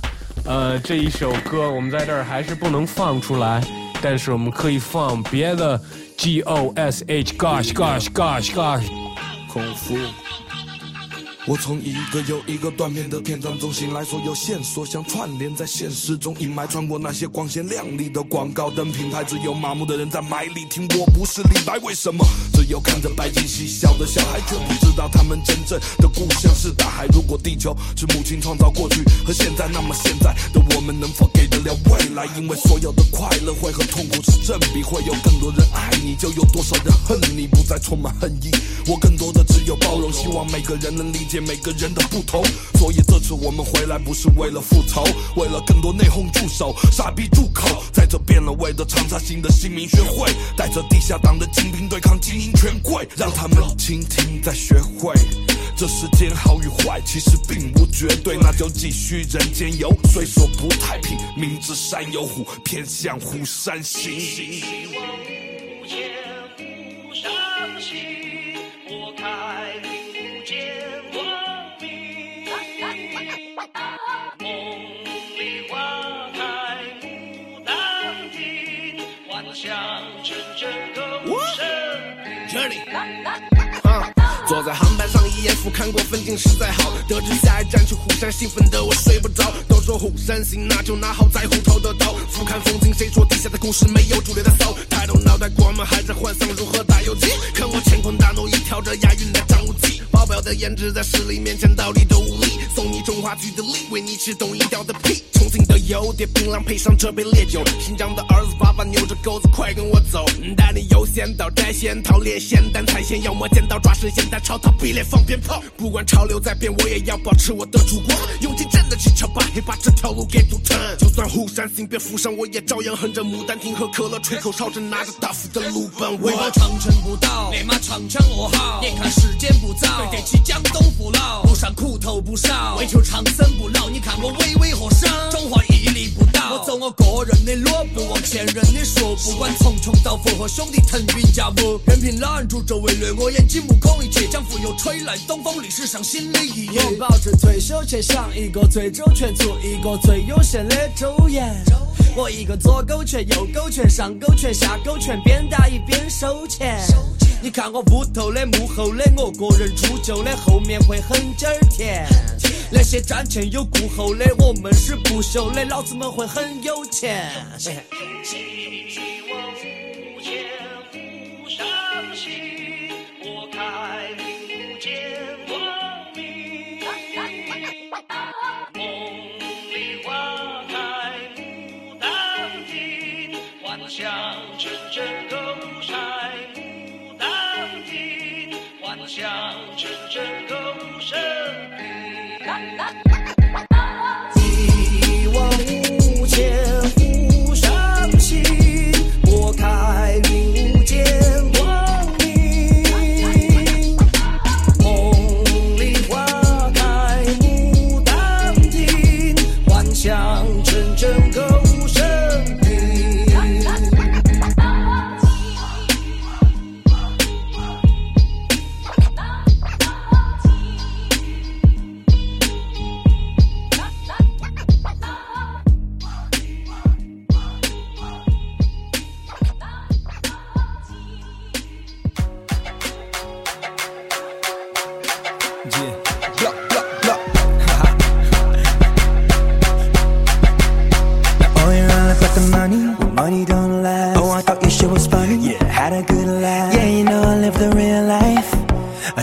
这一首歌我们在这儿还是不能放出来，但是我们可以放别的 Gosh Gosh Gosh Gosh 空腹。我从一个又一个断片的片段中醒来，所有线索像串联在现实中阴霾，穿过那些光鲜亮丽的广告灯品牌，只有麻木的人在埋里听。我不是李白，为什么只有看着白鲸嬉笑的小孩，却不知道他们真正的故乡是大海？如果地球是母亲创造过去和现在，那么现在的我们能否给得了未来？因为所有的快乐会和痛苦是正比，会有更多人爱你，就有多少人恨你，不再充满恨意。我更多的只有包容，希望每个人能理解每个人的不同，所以这次我们回来不是为了复仇，为了更多内讧助手，傻逼住口，在这变了味的长沙新的新民学会，带着地下党的精兵对抗精英权贵，让他们倾听再学会，这世间好与坏其实并无绝对，那就继续人间游，虽说不太平，明知山有虎，偏向虎山行。希望无言无伤心，我开路见。想真正的无声 Journey坐在航班上一眼俯瞰过风景实在好，得知下一站去虎山，兴奋得我睡不着。都说虎山行，那就拿好在虎头的刀俯瞰风景，谁说地下的故事没有主流的骚？抬头脑袋瓜们还在幻想如何打游击，看我乾坤大挪移，挑着押韵的张无忌，爆表的颜值在实力面前道理都无力，送你中华区的力，为你吃懂一掉的屁。重庆的油碟槟榔配上这杯烈酒，新疆的儿子爸爸扭着钩子快跟我走，带你游仙岛摘仙桃炼仙丹采仙，要么见到抓神仙丹。潮淘比脸放鞭炮，不管潮流再变，我也要保持我的主观，用尽真的去敲把黑，把这条路给堵成。就算虎山行别浮上，我也照样横着牡丹亭，喝可乐吹口哨，正拿着大斧的鲁班我长城不到，你妈长枪我号，眼看时间不早，对得起江东父老，路上苦头不少，唯求长生不老。你看我巍巍火山，中华屹立不倒，我走我个人的路，不往前人的说。不管重重刀锋和兄弟腾云驾雾，任凭拦住周围掠我眼睛，目空一切。江湖又吹来东风，历史上新的一页。我抱着退休前想一个最周全，做一个最悠闲的周延。我一个左勾拳，右勾拳，上勾拳，下勾拳，边打一边收钱。你看我屋头的幕后的，我个人出糗的，后面会很劲儿甜。那些瞻前有顾后的，我们是不朽的，老子们会很有钱。像真正的舞台牡丹亭，幻想真正的无声一往无前无伤心，拨开云雾见光明，梦里花开牡丹亭，幻想真正的无声。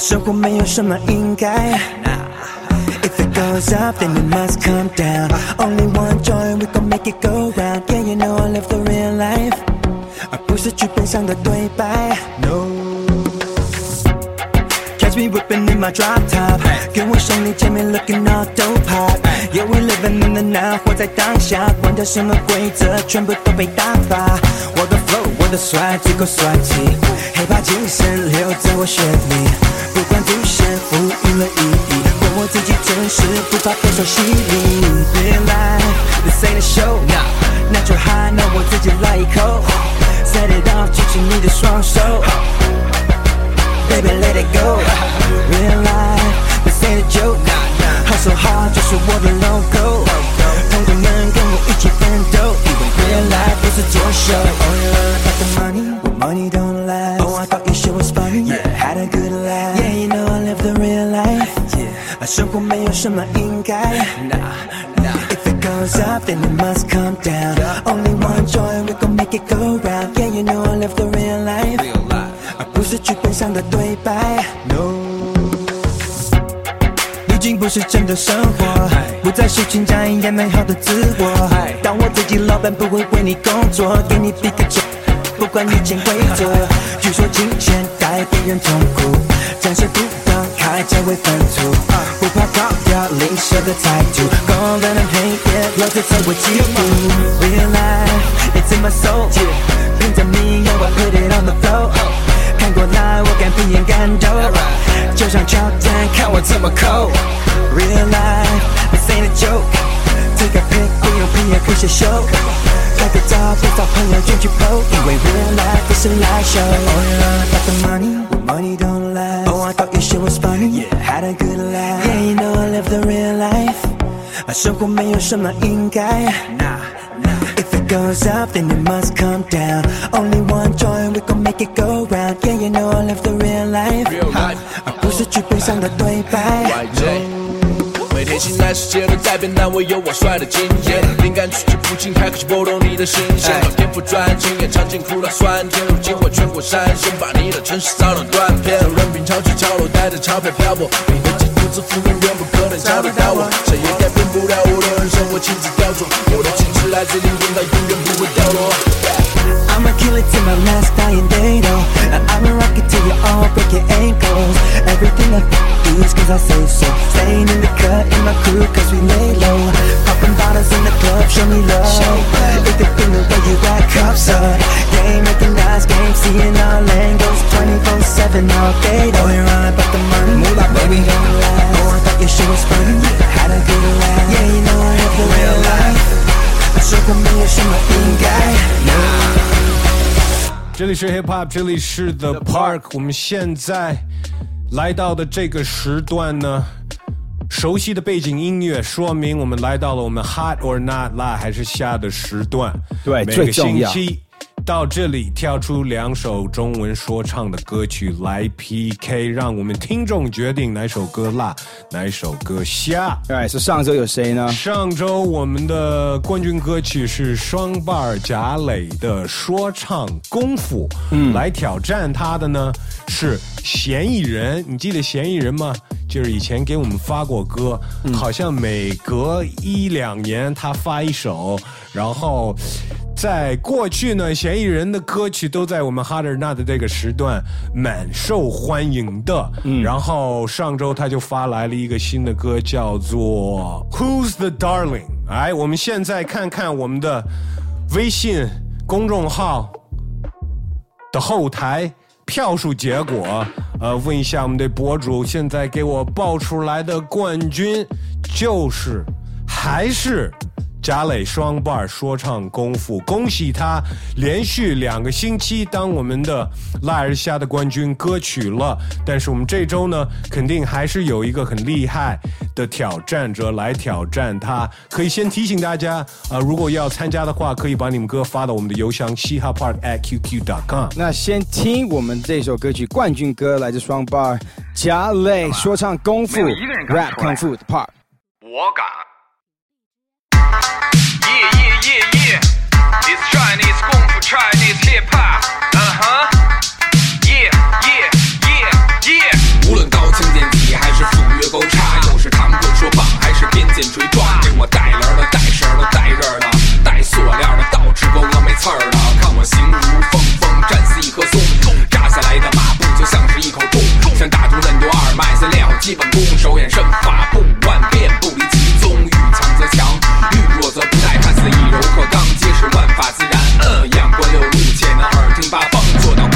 生活没有什么应该 If it goes up, then it must come down. Only one joy, we gon' make it go round. Yeah, you know I live the real life, 而不是剧本上的对白。No, catch me whipping in my drop top, 跟我兄弟姐妹 looking all dope hot. Yeah, we living in the now, 活在当下，管他什么规则，全部都被打发。我的 flow， 我的帅，足够帅气，黑怕精神留在我血里。不管祖先赋予了意义，管我自己。是不怕对手吸引，别来 This ain't a show， 那就嗨，那我自己来一口 Set it off， 举起你的双手 Baby let it go， Real life This ain't a joke， Hustle hard 就是我的 logo， 同志们跟我一起奋斗，因为 Real life 不是作秀。Oh you love it like the money， but money don't last。Oh I thought your shit was funny， yeah had a good laugh， yeah you know I live the real life。生活没有什么应该 If it goes up then it must come down， Only one joy we gon' make it go round， Yeah you know I live the real life， 而不是剧本上的对白。No， 已经不是真的生活，不再是情感应该美好的自我，当我自己老板不会为你工作，给你比个奖，不管以前规则，据说金钱带别人痛苦，暂时不放开这位分土，不怕高调吝啬的态度，光冷冷黑夜落着成为记录。Real life it's in my soul， 凭着迷药我 put it on the floor， 看过来我敢闭眼干斗，就像乔丹看我怎么扣。Real life this ain't a joke，Take a pic， 不用拼也可写秀，拍个照别找朋友圈去 po， 因为 real life 不是 live show。Oh you love about the money， but money don't last。Oh I thought your shit was funny， yeah had a good laugh。Yeah you know I live the real life， 生活没有什么应该。Nah if it goes up then it must come down。Only one joy we gon' make it go round。Yeah you know I live the real life， real life， 不是剧本上的对白。每天醒来世界都在变，但我有我帅的经验，灵感取之不尽，还可是拨动你的心弦，老天不专情，也尝尽苦辣酸甜，如今我全国山先把你的城市造成断片，人品潮起潮落，带着钞票漂泊，你的基督自负永远不可能找得到我，谁也改变不了我的人生，我亲自雕琢，我的气质来自灵魂，它永远不会掉落。I'ma kill it till my last dying day though， I'ma rock it till you all break your ankles， Everything I do is cause I say so， Staying in the cut in my crew cause we lay low， Popping bottles in the club show me love， If they feel the way you got cups up， Game recognize game seeing all angles， 24/7 all day though， Oh you're all about the money， move like baby don't last， Oh I thought your shit was funny， yeah had a good laugh， Yeah you know I live the real life， 生活没有什么应该。这里是 hiphop， 这里是 The Park。 我们现在来到的这个时段呢，熟悉的背景音乐说明我们来到了我们 Hot or Not 辣还是下的时段。对，每个星期到这里挑出两首中文说唱的歌曲来 PK， 让我们听众决定哪首歌辣哪首歌下。对，是上周有谁呢？上周我们的冠军歌曲是双瓣贾磊的说唱功夫，来挑战他的呢是嫌疑人。你记得嫌疑人吗？就是以前给我们发过歌，好像每隔一两年他发一首，然后在过去呢，嫌疑人的歌曲都在我们哈德纳的这个时段蛮受欢迎的，然后上周他就发来了一个新的歌叫做 Who's the Darling。 哎，我们现在看看我们的微信公众号的后台票数结果，问一下我们的博主，现在给我报出来的冠军就是还是贾磊双瓣说唱功夫，恭喜他连续2个星期当我们的辣而瞎的冠军歌曲了。但是我们这周呢，肯定还是有一个很厉害的挑战者来挑战他。可以先提醒大家，如果要参加的话，可以把你们歌发到我们的邮箱嘻哈park@qq.com。那先听我们这首歌曲，冠军歌来自双瓣贾磊说唱功夫 ，rap 功夫 part。我敢。Yeah, yeah, yeah, yeah. It's Chinese Kung Fu, Chinese Hip Hop. Uh-huh. Yeah, yeah, yeah, yeah. 无论高清剪辑还是斧钺钩叉，有时长棍说棒，还是鞭锏锤抓，给我带轮的、带绳的、带刃的、带塑料的，倒吃钩峨眉刺儿的，看我形如风风，战似一棵松，扎下来的马步就像是一口钟，像大钟任督二脉，先练好基本功，手眼身法不万变，不离其宗，遇强则强，遇弱则不耐，看似一柔克刚，皆是万法自然。眼观六路，且能耳听八方，做到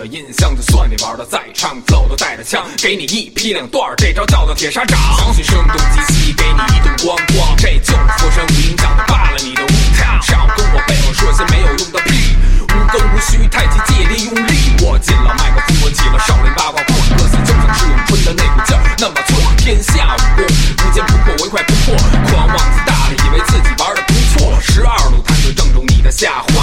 的印象，就算你玩的再唱，走都带着枪，给你一劈两段，这招叫做铁砂掌。想许声东击西，给你一顿咣咣，这就是佛山无影掌，霸了你的Wu-Tang。少跟我背后说些没有用的屁，无根无须，太极借力用力。我进了麦克风，我起了少林八卦棍，这次就像是咏春的那股劲儿，那么寸天下武功，无坚不破，唯快不破，狂妄自大了，以为自己玩的不错。12路弹腿正中你的下怀，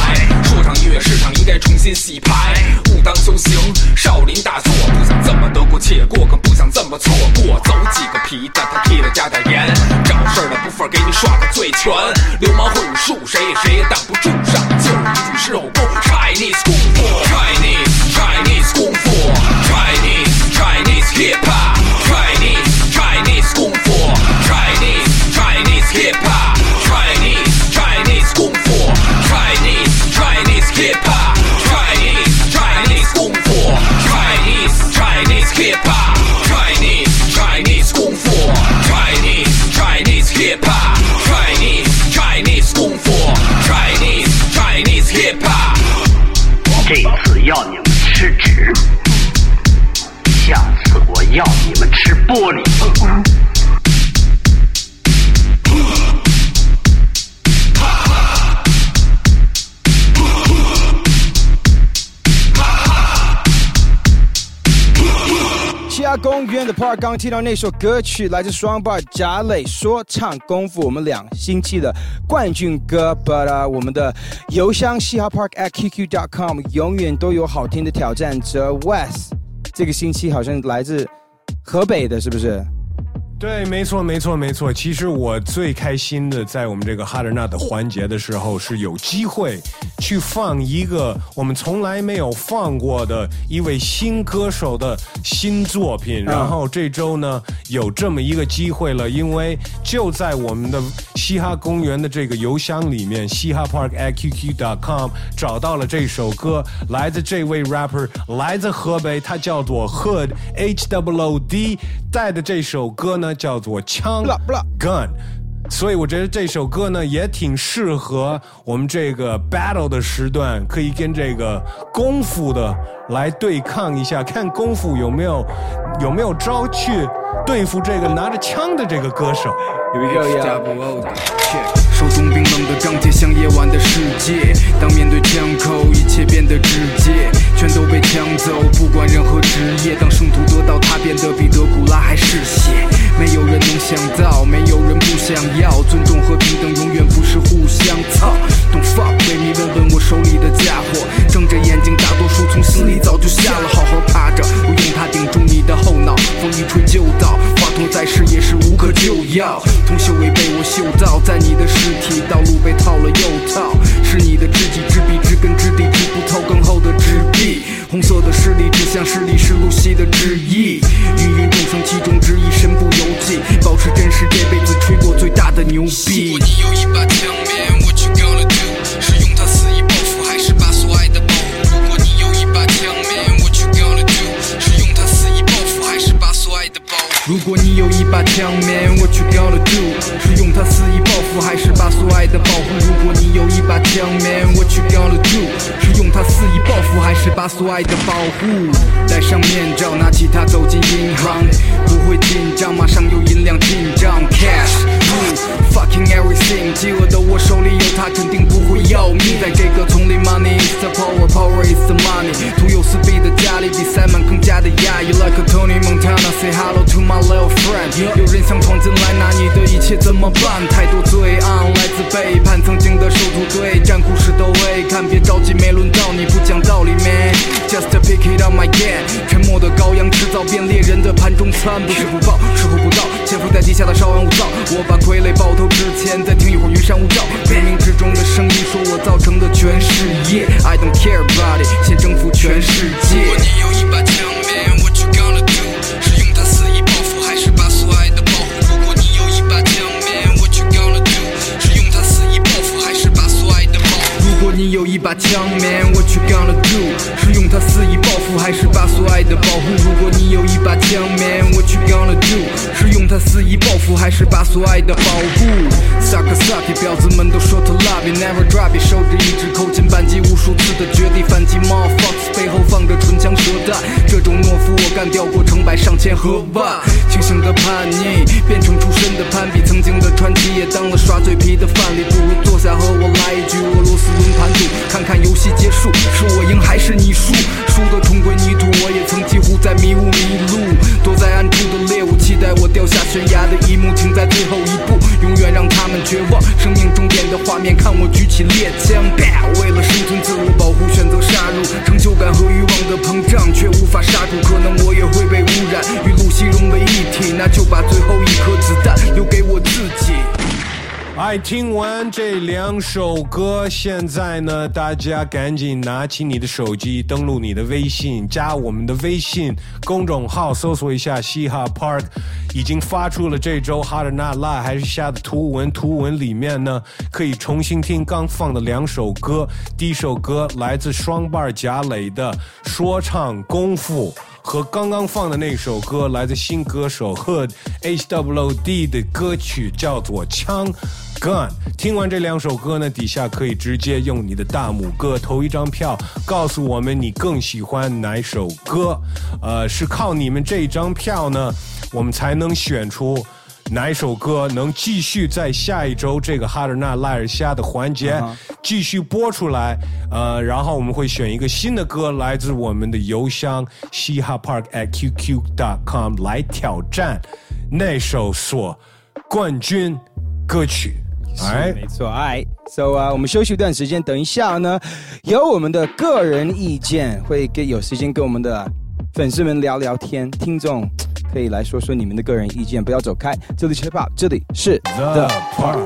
说唱音乐市场应该重新洗牌，勿当修行，少林大错，不想这么得过且过，更不想这么错过。走几个皮蛋，他踢了加点盐，找事儿的不忿给你耍个醉拳，流氓会武术，谁也挡不住，上就是一句狮吼功 ，Chinese 功夫 ，Chinese 功夫 ，Chinese hip hop。Chinese 功夫 Chinese hip hop Chinese 功夫 Chinese hip hop Chinese 功夫 Chinese hip hop Chinese 功夫 Chinese hip hop Chinese 功夫 Chinese hip hop。 这次要你们吃纸，下次我要你们吃玻璃。嘻哈公园的 part， 刚听到那首歌曲来自双 bar 贾磊说唱功夫，我们2星期的冠军歌。 我们的邮箱嘻哈park@qq.com 永远都有好听的挑战者 West，这个星期好像来自河北的，是不是？对，没错。其实我最开心的，在我们这个 Hot or Not 的环节的时候，是有机会去放一个我们从来没有放过的一位新歌手的新作品。然后这周呢，有这么一个机会了，因为就在我们的嘻哈公园的这个邮箱里面，嘻哈park@qq.com 找到了这首歌，来自这位 rapper， 来自河北，他叫做 Hood HOOD， 带的这首歌呢叫做枪 Gun， 所以我觉得这首歌呢也挺适合我们这个 battle 的时段，可以跟这个功夫的来对抗一下，看功夫有没有招去对付这个拿着枪的这个歌手。Here we go, yeah.手中冰冷的钢铁像夜晚的世界，当面对枪口一切变得直接，全都被抢走，不管任何职业，当圣徒得到它变得比德古拉还嗜血，没有人能想到，没有人不想要，尊重和平等永远不是互相操。Don't fuck baby， 问我手里的家伙，睁着眼睛大多数从心里早就瞎了，好好趴着，我用它顶住你的后脑，风一吹就到，话筒再试也是无可救药，铜锈味被我嗅到，在你的尸体道路被套了又套，是你的知己知彼知根知底知不透更厚的纸币，红色的势力指向势力是露西的旨意，芸芸众生其中之一身不由己，保持真实这辈子吹过最大的牛逼。如果你有一把枪面 What you gonna do， 是用它肆意报复还是把所爱的报复，如果你有一把枪面 What you gonna do， 是用它肆意报复还是把所爱的报复，如果你有一把枪面 What you gonna do， 是用它肆意报复还是把所爱的报复，如果你有一把枪 Man what you gonna do， 是用它肆意报复还是把所爱的保护，戴上面罩拿起它走进银行，不会紧张马上又银两进账 Cash Blue Fucking everything， 饥饿的我手里有它肯定不会要命，在这个丛林 Money is the power， Power is the money， 徒有四壁的家里比塞满更加的压抑 Like a Tony Montana Say hello to my little friend， 有人想闯进来拿你的一切怎么办，太多罪案来自背叛，曾经的受徒对战故事都未看，别着急没轮到你不讲道理 man Just to pick it up my game， 沉默的羔羊迟早变猎人的盘中餐，不是不报时候不到，潜伏在地下的稍安勿躁，我把傀儡爆头之前再听一会儿，云山雾罩冥冥之中的声音说我造成的全事业 I don't care about it， 先征服全世界。如果你有一把枪 man what you gonna do， 是用它肆意报复还是把所爱的报复，如果你有一把枪如果你有一把枪 Man what you gonna do， 是用它肆意报复还是把所爱的保护，如果你有一把枪 Man what you gonna do， 是用它肆意报复还是把所爱的保护 Suck suck it， 婊子们都说它 love it Never drop it， 手指一直扣紧扳机无数次的绝地反击 Motherfuckers 背后放着唇枪这种懦夫我干掉过成百上千和万。清醒的叛逆变成出身的攀比，曾经的传奇也当了耍嘴皮的范例。不如坐下和我来一局俄罗斯轮盘赌，看看游戏结束是我赢还是你输。输的重归泥土，我也曾几乎在迷雾迷路，躲在暗处的猎物期待我掉下悬崖的一幕，停在最后一步，永远让他们绝望。生命终点的画面，看我举起猎枪，为了生存自我保护选择杀戮，成就感和欲望的膨胀却无法杀住，可能我也会被污染，与露西融为一体，那就把最后一颗子弹留给我自己。哎，听完这两首歌，现在呢，大家赶紧拿起你的手机，登录你的微信，加我们的微信公众号，搜索一下嘻哈 Park， 已经发出了这周 Hot or Not Live 还是下的图文，图文里面呢可以重新听刚放的两首歌。第一首歌来自双瓣贾磊的说唱功夫，和刚刚放的那首歌来自新歌手 Hood HWD 的歌曲叫做枪 Gun。 听完这两首歌呢，底下可以直接用你的大拇哥投一张票，告诉我们你更喜欢哪首歌。是靠你们这一张票呢，我们才能选出哪一首歌能继续在下一周这个哈尔纳赖尔虾的环节继续播出来。然后我们会选一个新的歌，来自我们的邮箱嘻哈 park@qq.com 来挑战那首所冠军歌曲。哎，没错，哎，我们休息一段时间，等一下呢，有我们的个人意见，会给有时间跟我们的粉丝们聊聊天，听众可以来说说你们的个人意见，不要走开，这里是 Hip Hop， 这里是 The Park。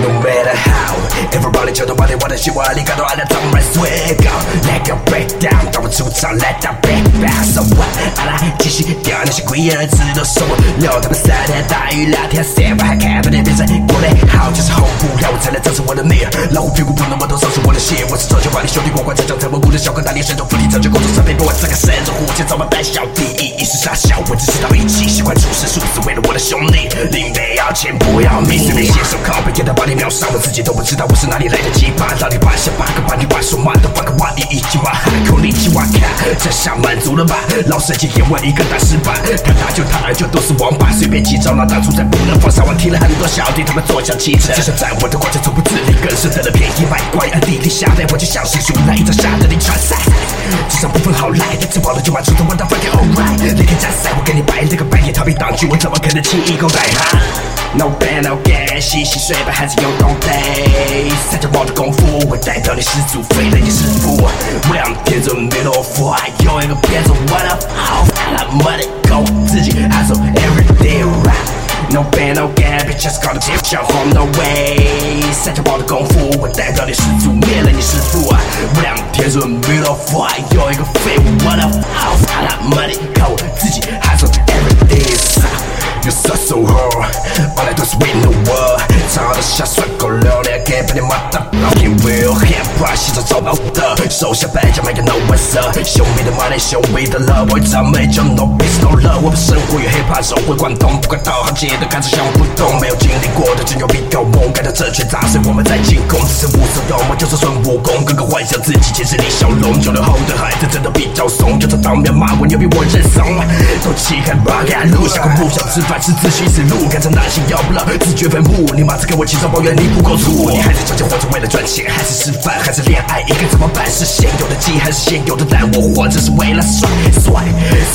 No matter how everybody tell the body what she want, you gotta understand my swag. Let go break down， 当我出场， let the beat bounce。So what？ 阿拉继续钓那些龟儿子都送我，撩他们三天大鱼两天晒，我还看不得变成过来好就是后苦，让我才能长出我的美儿。老虎屁股不能摸透，长出我的血。我是超级华丽兄弟，光环成长，成为我的小哥，大力神童，福利成就工作上面，跟我这个神州火箭怎么胆小第一？一时傻笑，我只知道一起喜欢处事术，是为了我的兄弟。领杯要钱不要命，是那些手铐被天堂把你秒杀，我自己都不知道我是哪里来的鸡巴。到底八下八个把你把手骂的八个哇一一起骂，口里起哇看，这下满足了吧？老神仙给我一个大石板，他打就他儿就都是王八，随便几招那当初在不能放上，我踢了很多小弟，他们坐享其成。这下在我的国家从不自立，更是得了便宜卖乖，暗地里下来我就像是熊来一张下的你穿塞，这场不分好赖，吃饱了就把出头玩到 fucking alright。 那天战赛我给你摆了个白眼，逃避挡局我怎么可能轻易够来哈？ No bad no gain， 洗洗睡吧，还是有功累，三脚猫的功夫我代表你始祖，非得你师傅。我俩天准没落佛，还有一个变奏 What up how I let it go， 自己 hustle everyday right。 No band no gap bitch just gotta keep your home no way， 三脚猫的功夫我代表你始祖，灭了你师傅。我俩天准没落佛，还有一个废物 What up how I let it go， 自己 hustle everyday right。You suck so hard， all I do is win the world， 唱好的下算够流量，给把你骂到 Rockin' real hip hop， 洗澡找不到手下败将， make it no what's up， show me the money show me the love， 我一张美就 no peace no love， 我把生活与 hip hop 融会贯通，不管道行街都看着像不懂，没有经历过的只有比较猛，看着这群杂碎我们在进攻，只是无所动，我就是孙悟空，个个幻想自己其实李小龙，九零后的孩子真的比较怂，就算当面骂我牛逼我认怂，都起开 rock and roll， 下个不想吃凡事自寻死路，看着那些要不了自掘坟墓，你马子跟我起床抱怨你不够粗，你还是悄悄活着为了赚钱，还是吃饭，还是恋爱，一个怎么办？是现有的鸡还是现有的蛋？我活着是为了帅帅，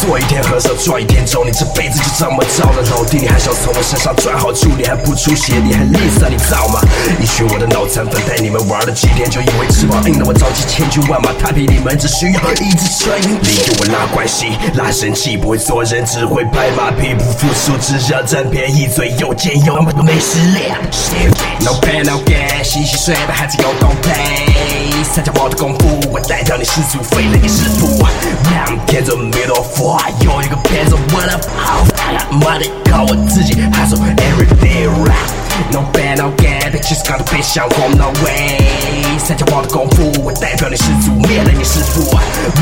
做一天和尚撞一天钟，你这辈子就这么着了，老弟你还想从我身上赚好处，你还不出血，你还吝啬，你造吗？一群我的脑残粉带你们玩了几天，就以为翅膀硬了，我着急千军万马，他比你们只需要一只吹。你给我拉关系，拉神器，不会做人，只会拍马屁，不服输。只想占便宜，嘴又尖又他妈没食量。No pain no gain， 洗洗睡吧，还是有动力。三脚猫的功夫，我代表你师祖，废了你师傅。两天准没落佛，还有一个偏走 What up？ money 靠我自己 hustle everyday right No bad no good just gotta be shout from no way 三千瓦的功夫我代表你始祖灭了你师傅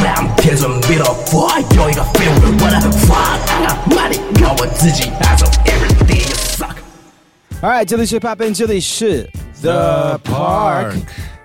Ram 天准备了 boy 有一个 feel what the fuck money 靠我自己 hustle everyday you suck Alright 这里是 Poppin 这里是 The Park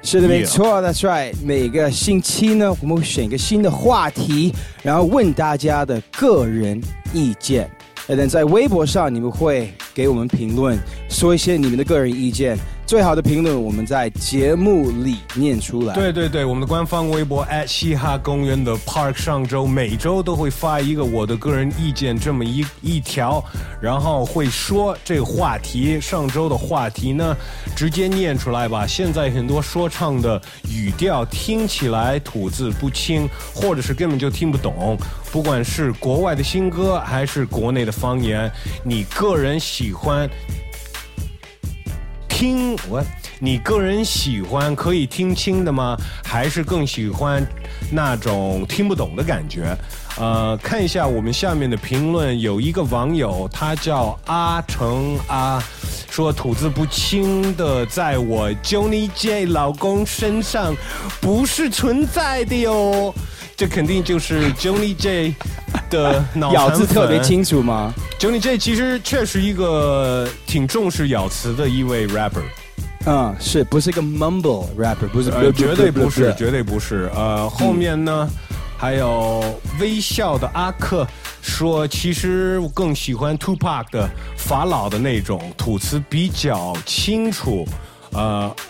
是的没错 That's right 每个星期呢我们会选一个新的话题然后问大家的个人意见And then 在微博上你们会给我们评论说一些你们的个人意见最好的评论我们在节目里念出来对对对我们的官方微博 at 嘻哈公园的 Park 上周每周都会发一个我的个人意见这么一条然后会说这个话题上周的话题呢直接念出来吧现在很多说唱的语调听起来吐字不清或者是根本就听不懂不管是国外的新歌还是国内的方言你个人喜欢你个人喜欢可以听清的吗？还是更喜欢那种听不懂的感觉？看一下我们下面的评论，有一个网友，他叫阿成啊，说吐字不清的，在我 Jony J 老公身上不是存在的哟。这肯定就是 Jony J 的脑残粉咬字特别清楚吗 Jony J 其实确实一个挺重视咬词的一位 rapper 嗯，是不是一个 mumble rapper 不是、绝对不是绝对不是后面呢、还有微笑的阿克说其实我更喜欢 Tupac 的法老的那种吐词比较清楚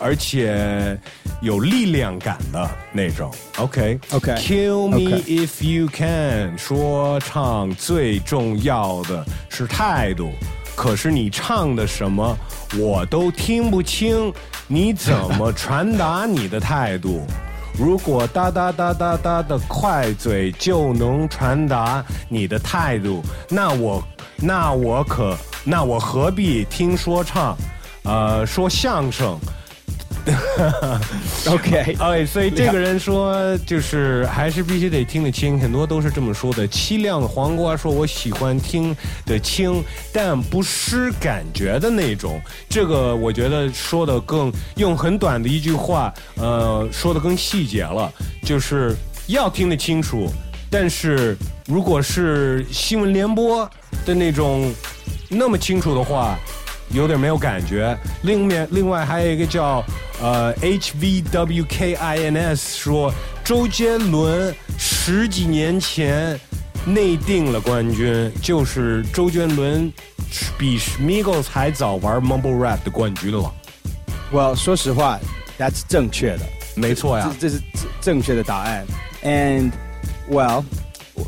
而且有力量感的那种 OK OK Kill me if you can 说唱最重要的是态度可是你唱的什么我都听不清你怎么传达你的态度如果哒哒哒哒哒的快嘴就能传达你的态度那我何必听说唱说相声OK 所以这个人说就是还是必须得听得清很多都是这么说的凄凉的黄瓜说我喜欢听得清但不失感觉的那种这个我觉得说的更用很短的一句话说的更细节了就是要听得清楚但是如果是新闻联播的那种那么清楚的话有点没有感觉另外还有一个叫HVWKINS 说周杰伦十几年前内定了冠军就是周杰伦比 Migos 还早玩 Mumble Rap 的冠军了 Well 说实话 that's 正确的没错呀这是正确的答案 And well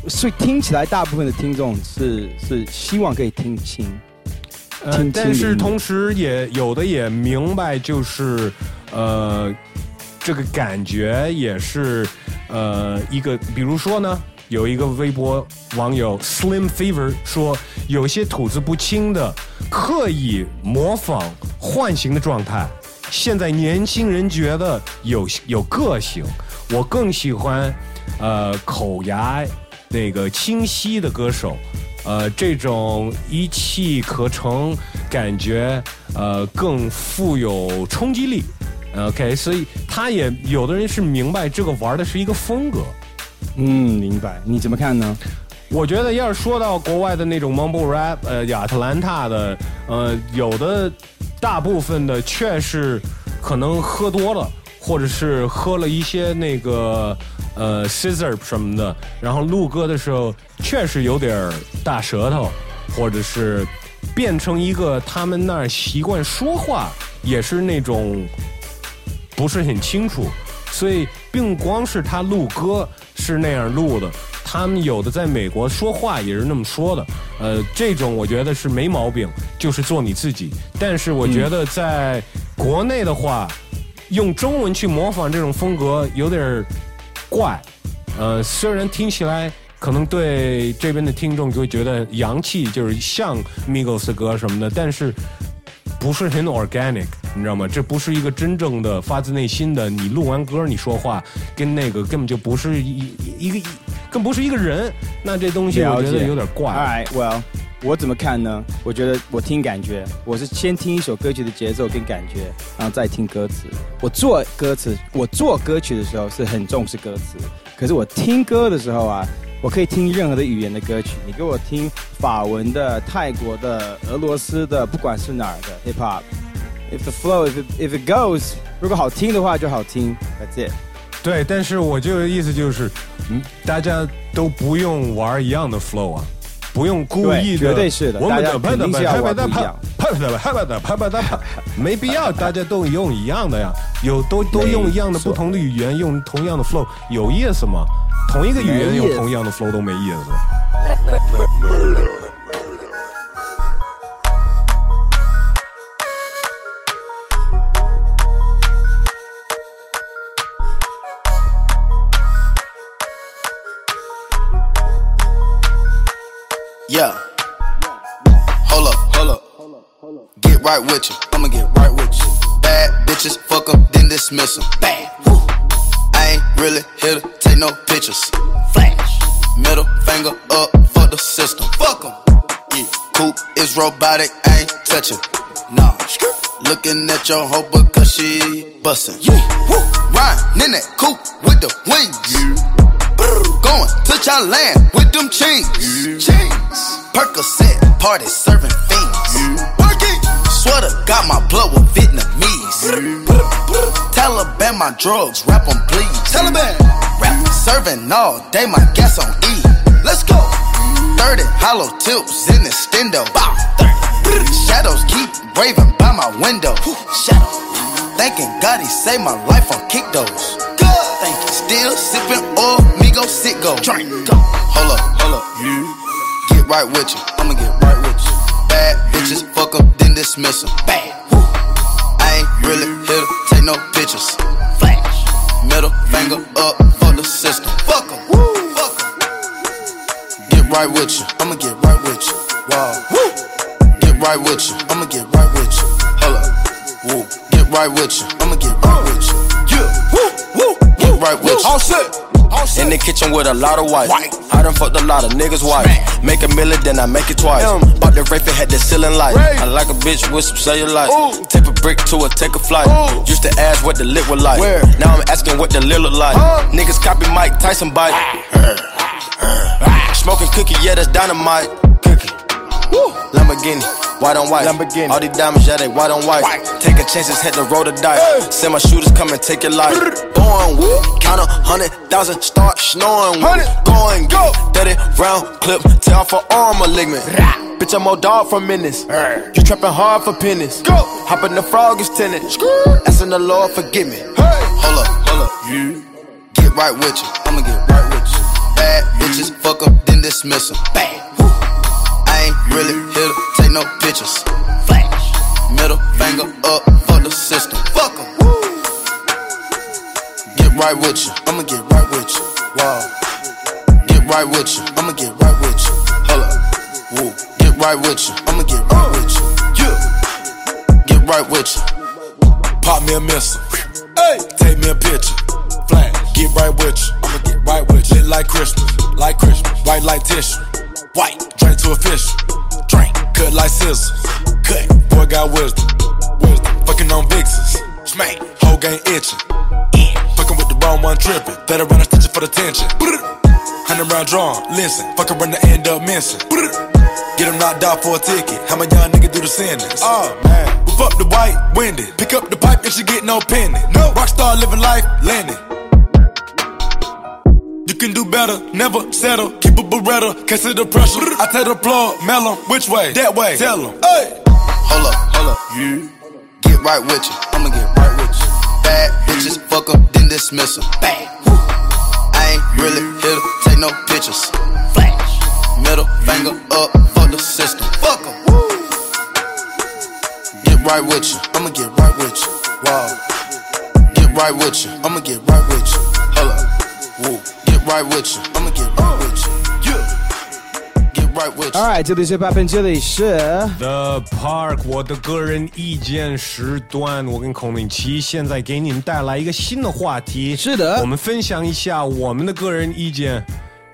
所以听起来大部分的听众是希望可以听清但是同时也有的也明白就是这个感觉也是一个比如说呢有一个微博网友 Slim Fever 说有些吐字不清的刻意模仿唤醒的状态现在年轻人觉得有个性我更喜欢口牙那个清晰的歌手这种一气呵成感觉更富有冲击力 OK 所以他也有的人是明白这个玩的是一个风格明白你怎么看呢我觉得要是说到国外的那种 Mumble Rap 亚特兰大的有的大部分的确是可能喝多了或者是喝了一些那个scissor 什么的然后录歌的时候确实有点大舌头或者是变成一个他们那儿习惯说话也是那种不是很清楚所以并光是他录歌是那样录的他们有的在美国说话也是那么说的这种我觉得是没毛病就是做你自己但是我觉得在国内的话用中文去模仿这种风格有点怪虽然听起来可能对这边的听众就会觉得洋气就是像 Migos 歌什么的但是不是很 organic 你知道吗这不是一个真正的发自内心的你录完歌你说话跟那个根本就不是一个人那这东西我觉得有点怪 All right well 我怎么看呢？我觉得我听感觉，我是先听一首歌曲的节奏跟感觉，然后再听歌词。我做歌曲的时候是很重视歌词，可是我听歌的时候啊，我可以听任何的语言的歌曲，你给我听法文的、泰国的、俄罗斯的，不管是哪儿的 hip hop。If the flow, if it goes， 如果好听的话就好听。That's it。对，但是我就意思就是，大家都不用玩一样的 flow 啊。不用故意的，绝对是的。我们肯定是要玩不一样，没必要，大家都用一样的呀，都用一样的不同的语言，用同样的 flow， 有意思吗？同一个语言用同样的 flow 都没意思。Yeah, hold up, get right with you, I'ma get right with you. Bad bitches, fuck them, then dismiss them. Bang, woo. I ain't really here to take no pictures. Flash, middle finger up, fuck the system. Fuck them, yeah. Coop is robotic, I ain't touching. Nah, looking at your hoe because she bustin'. Yeah, woo. Riding in that coupe with the wings. Yeah. Going to Thailand with them chains. Percocet party serving fiends. Swear to God my blood with Vietnamese. Taliban my drugs, rap on please. Taliban rap serving all day, my gas on E. Let's go. 30 hollow tips in the stendo. Shadows keep raving by my window. Thanking God he saved my life on kick those. Still sipping oil, Migos, sit go. Hold up, get right with you. I'ma get right with you. Bad bitches, fuck up, then dismiss them. Bad, I ain't really here to take no pictures. Flash, middle finger up for the system. Fuck 'em, fuck 'em. Get right with you. I'ma get right with you. Wow, get right with you. I'ma get right with you. Hold up, woo, get right with you. I'ma get right with you. Right with you. In the kitchen with a lot of wife. I done fucked a lot of niggas' wife. Make a million, then I make it twice. Bought the rape, it had the ceiling light. I like a bitch with some cellulite. Tape a brick to her, take a flight. Used to ask what the lip was like. Now I'm asking what the lip look like. Niggas copy Mike Tyson bite. Smoking cookie, yeah, that's dynamite. Cookie. Lamborghini, white on white. Lamborghini. All these diamonds, yeah, they white on white. Taking chances, had to roll the dice. Send my shooters, come and take your life. Born with, count 100,000, start snoring with. Going, go, 30 round clip, tell for arm malignant. Bitch, I'm old dog from minutes. You trapping hard for pennies. Go, hopping the frog is tenant. Asking the Lord, forgive me. Hold up, get right with you. I'ma get right with you. Bad bitches, fuck up, then dismiss them. Bang. I ain't really here to take no pictures. Flash, middle finger up for the system. Fuck 'em. Get right with you. I'ma get right with you. Wow. Get right with you. I'ma get right with you. Hold up. Woo. Get right with you. I'ma get right with you. Yeah. Get right with you. Pop me a missile. Hey. Take me a picture. Flash. Get right with you. I'ma get right with you. Lit like Christmas. Like Christmas. White like tissue. White, drink to a fish, drink, cut like scissors, cut, boy got wisdom, fucking on vixens, smack, whole gang itching, fucking with the wrong one tripping, better run a stitchin' for the tension, 100 round drawn, listen, fucking run to end up missing, get him knocked out for a ticket, how my young nigga do the sentence, oh man, we fuck the white, winded, pick up the pipe and she get no penny, no, rockstar living life, landing. You can do better, never settle. Keep a Beretta, can't see the pressure. I tell the plug, mellow, which way? That way, tell them. Hey. Hold up, get right with you. I'ma get right with you. Bad bitches, fuck up, then dismiss them. Bang. I ain't really here to take no pictures. Flash, middle finger up, fuck the system. Fuck 'em. Get right with you. I'ma get right with you. Wow. Get right with you. I'ma get right with you. Hold up. Woo.Right with you. I'ma get right with you. Yeah. Get right with you. All right, 这里是八分，这里是 The Park。我的个人意见时段，我跟孔令奇现在给你们带来一个新的话题。是的，我们分享一下我们的个人意见。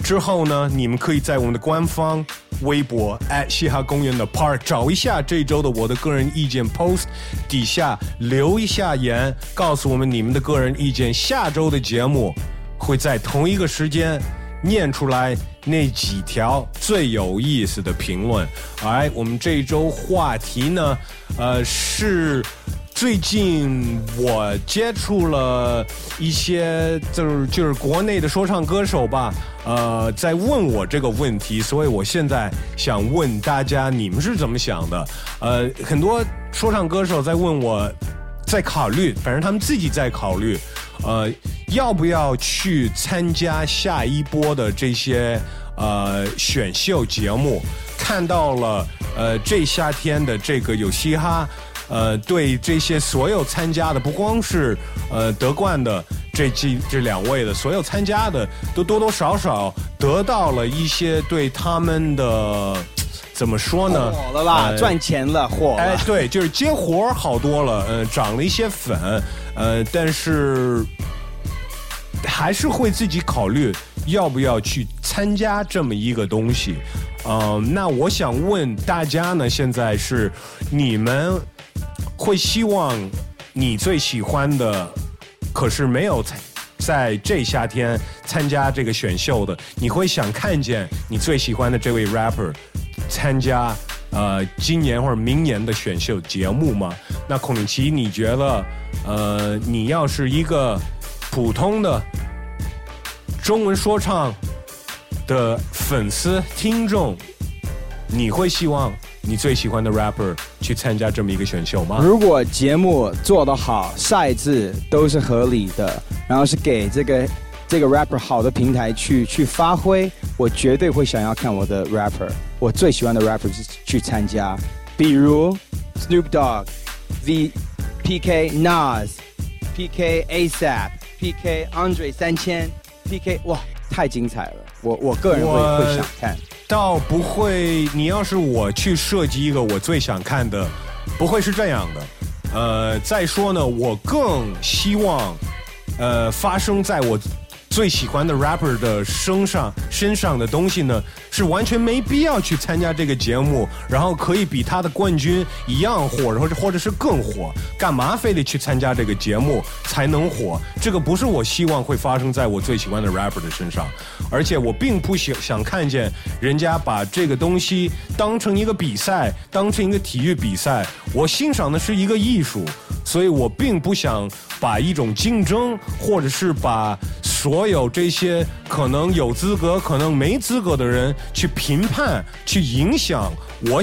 之后呢，你们可以在我们的官方微博 @嘻哈公园的Park 找一下这周的我的个人意见 post 底下留一下言，告诉我们你们的个人意见，下周的节目会在同一个时间念出来那几条最有意思的评论。来，我们这一周话题呢，是最近我接触了一些就是国内的说唱歌手吧，在问我这个问题，所以我现在想问大家你们是怎么想的。很多说唱歌手在问我，在考虑，反正他们自己在考虑，要不要去参加下一波的这些选秀节目。看到了这夏天的这个有嘻哈，对这些所有参加的，不光是德冠的这两位的，所有参加的都多多少少得到了一些对他们的怎么说呢，火了吧，赚钱了，火了，对，就是接活好多了，涨了一些粉，但是还是会自己考虑要不要去参加这么一个东西。那我想问大家呢，现在是你们会希望你最喜欢的，可是没有在这夏天参加这个选秀的，你会想看见你最喜欢的这位 rapper 参加今年或者明年的选秀节目吗？那孔令奇，你觉得你要是一个普通的中文说唱的粉丝听众，你会希望你最喜欢的 rapper 去参加这么一个选秀吗？如果节目做得好，赛制都是合理的，然后是给这个 rapper 好的平台去发挥，我绝对会想要看我的 rapper， 我最喜欢的 rapper 去参加，比如 Snoop Dogg、PK Nas、PK ASAP、PK Andre 3000、PK， 哇，太精彩了！我个人会想看。倒不会，你要是我去设计一个我最想看的，不会是这样的。再说呢，我更希望，发生在我最喜欢的 rapper 的身上的东西呢，是完全没必要去参加这个节目，然后可以比他的冠军一样火，或者是更火，干嘛非得去参加这个节目才能火？这个不是我希望会发生在我最喜欢的 rapper 的身上，而且我并不想看见人家把这个东西当成一个比赛，当成一个体育比赛。我欣赏的是一个艺术，所以我并不想把一种竞争，或者是把所有这些可能有资格可能没资格的人去评判，去影响我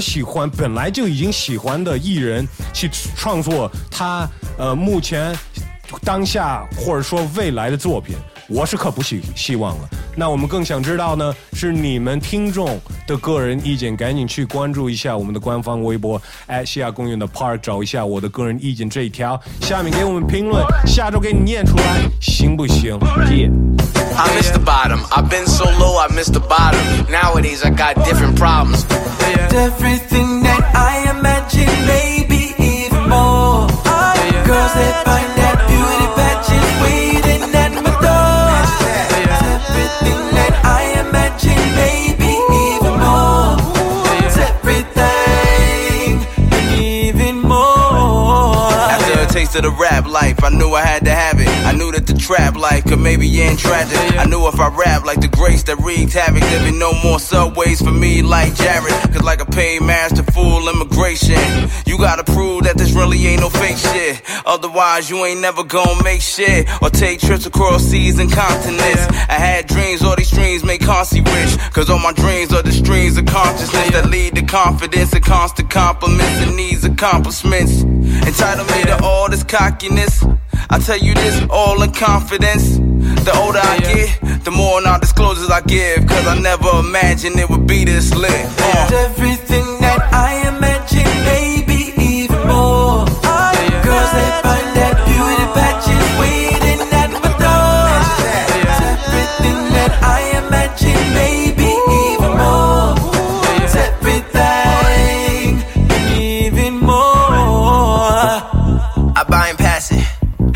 本来就已经喜欢的艺人去创作他目前当下或者说未来的作品，我是可不希望了。那我们更想知道呢，是你们听众的个人意见，赶紧去关注一下我们的官方微博@嘻哈公园的Park， 找一下我的个人意见这一条，下面给我们评论，下周给你念出来，行不行？ I missed the bottom, I've been so low, I missed the bottom. Nowadays I got different problems. Everything that I imagine, maybe even more. Girls that find that beauty patches waiting at my door. Everything that I imagine, maybe even more. It's everything and even more. After a taste of the rap life, I knew I had to have it. I knew that the trap life could maybe end tragic. I knew if I rap like the grace that wreaked havoc, there'd be no more subways for me like Jared. Cause like a paymaster, full immigration, you gotta prove that this really ain't no fake shit. Otherwise you ain't never gonna make shit or take trips across seas and continents. I had dreams, all these dreams make Concy rich. Cause all my dreams are the streams of consciousness that lead to confidence and constant compliments and needs accomplishments. Entitled me to all this cockiness, I tell you this all in confidence. The older I get, the more non-disclosures I give, cause I never imagined it would be this lit. It's everything that I imagine, maybe even more. Girls that find that beauty patches waiting at my door. It's everything that I imagine, maybe even more. It's everything and even more. I buy and pass it,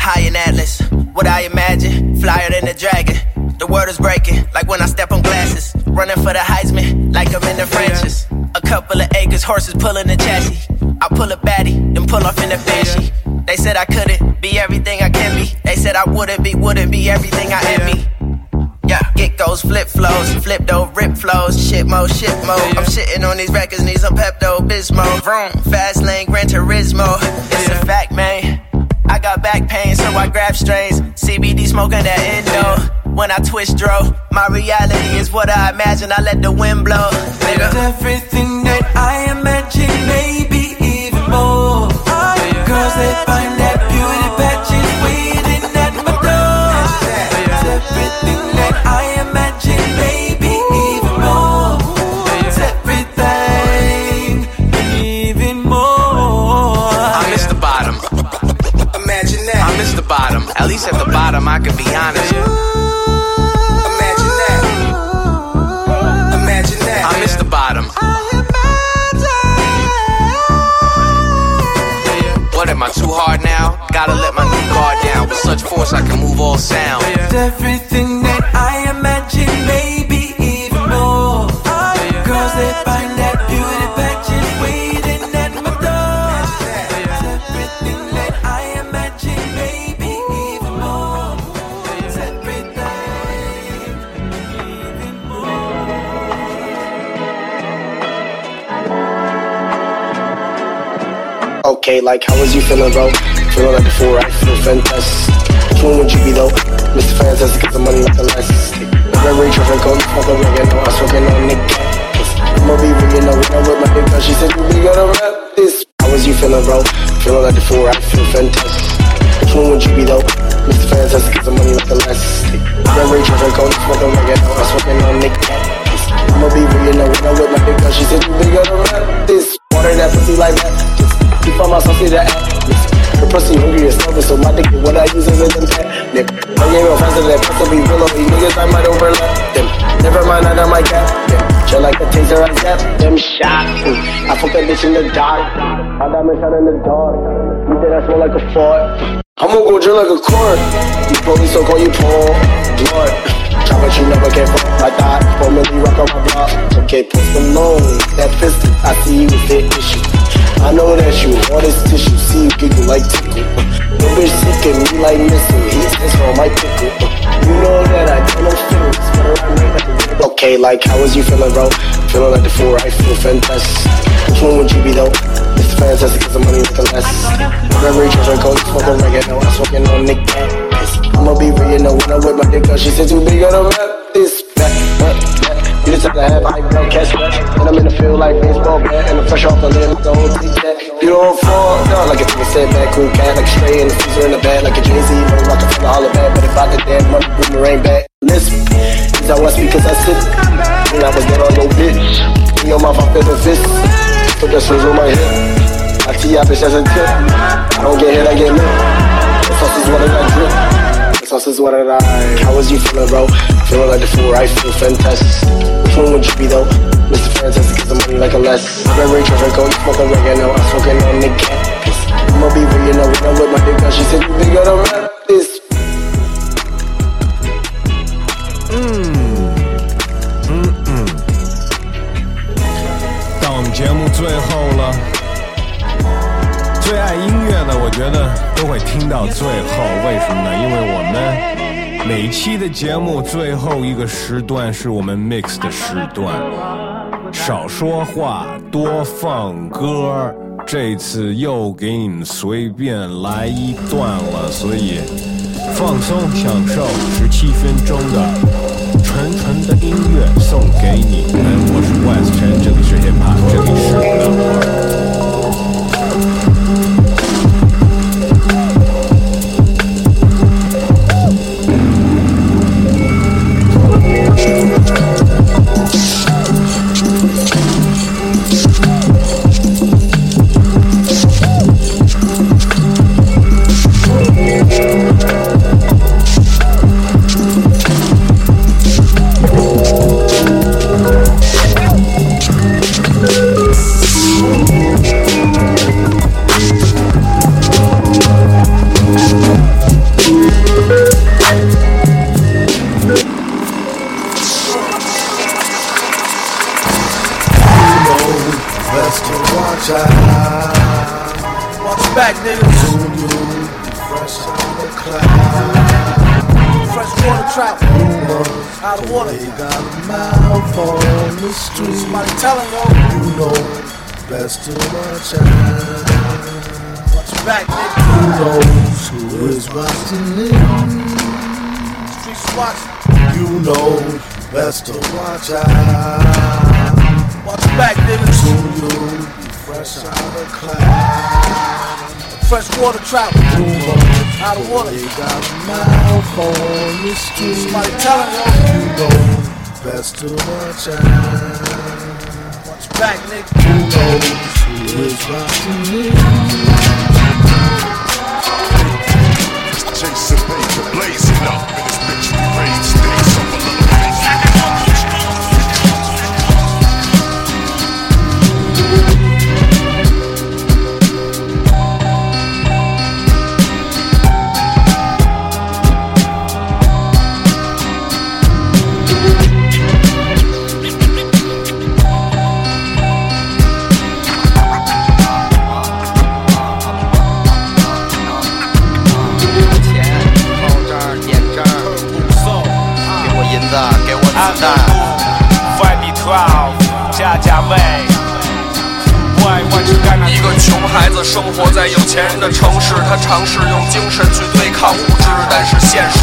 high in Atlas. What I imagine, flyer than a dragon. The world is breaking, like when I step on glasses. Running for the Heisman, like I'm in the Frenches. A couple of acres, horses pulling the chassis. I pull a baddie, then pull off in the banshee. They said I couldn't be everything I can be. They said I wouldn't be everything I am be. Yeah, get goes, flip flows, flip though, rip flows, shit mode. I'm shitting on these records, need some Pepto Bismol. Vroom, fast lane, Gran Turismo. It's a fact, man. I got back pain, so I grab strains. CBD smoking that endo. When I twist, dro, my reality is what I imagine. I let the wind blow. Nigga. Everything that I imagine, maybe even more. Girls, they find that beauty patches waiting at my door. It's everything that I imagine, maybe even more. It's everything and even more. I miss the bottom. Imagine that. I miss the bottom. At least at the bottom, I can be honest. Imagine that. Imagine that. I miss the bottom. What am I too hard now? Gotta let my new guard down. With such force I can move all sound. It's everything that I imagine, maybe even more. Girls they find that beauty patches waiting at my door. It's everything that I imagine, maybe even more. It's everything, even more. Okay, like how was you feeling, bro? Feeling like before, I feel fantastic. When would you be, though? Mr. Fantastic, get the money like the elastic. Memory traffic, go, fucking nigga, no, I'm smoking on nigga. I'ma be ringing up with my nigga, she said, we gotta rap this. How was you feeling, bro? Feeling like before, I feel fantastic. When would you be, though? Mr. Fantastic, get the money like the elastic. Memory traffic, go, fucking nigga, no, I'm smoking on nigga. I'ma be ringing up with my nigga, she said, we gotta rap this. Water that pussy like that. Keep on myself, see that atlas. The pussy hungry is stubborn, so my dick is what I use as a impact. Nip, my game real faster than pistol be real. These niggas I might overlap them. Never mind, I done my gap. Just like a taser, I zap them shots. I fuck that bitch in the dark. My diamonds out in the dark. You think I smell like a fart? I'ma go drill like a corn. You police, so call you Paul Lord. Try but you never can fuck my thought. Formerly rock on my block. Okay, put some loan. That pistol, I see you with that issue. I know that you want this tissue, see you giggle like tickle. The bitch sick and me like missile, he says on my pickle. You know that I tell no feelings, but I'm right. Okay, like how was you feeling, bro? Feeling like the four, I feel fantastic. Which one would you be, though? It's fantastic, cause the money is the less. Memory just like gold, smoking reggae, now I'm smoking on Nick. I'ma be reading the winner with my dick up, she said you big on the rap this. You just have to have hype, don't catch that. And I'm in the field like baseball bat. And I'm fresh off the limb, don't take that. You don't fall down like a nigga said back. Cool cat, like a stray in the freezer in the bag. Like a Jay-Z, no rocket from the holler back. But if I did that, money boomerang back. Listen, is that what's because I sit? And I was dead on no bitch. You know my fuck is a fist. Put the shoes on my hip. I tee up bitch as a tip. I don't get hit, I get lit. The sauce is what I got drip. The sauce is what I like. How was you feeling, bro? Feeling like the fool, I feel fantastic. Which one would you be, though? Mr. Fantastic, get the money like a less. I've been raging, Franco, you smoking reggae, now I'm smoking on Nick. I'ma be reading up with my dick out, she said you think I don't rap this.到我们节目最后了，最爱音乐的我觉得都会听到最后，为什么呢？因为我们每期的节目最后一个时段是我们 mix 的时段，少说话多放歌，这次又给你们随便来一段了，所以放松享受17分钟的纯纯的音乐送给你们。我是 West 陈，这里是 Hip Hop， 这里是 Love。facts, nigga. Fresh water trout. Out of water. They got a mouth on the street. Somebody telling you. You know, best to watch out. Watch back, nigga. Who knows who is watching it? Streets watching. You know, best to watch out. Watch back, niggas. To you, fresh out of cloud. Fresh water trout. Out of water. They got a mouth on the street. Somebody telling you, know, best to watch out. Watch back, niggas. Who knows who is watching it? Jason Baker blazing up in this bitch. We raised it.生活在有钱人的城市，他尝试用精神去对抗物质，但是现实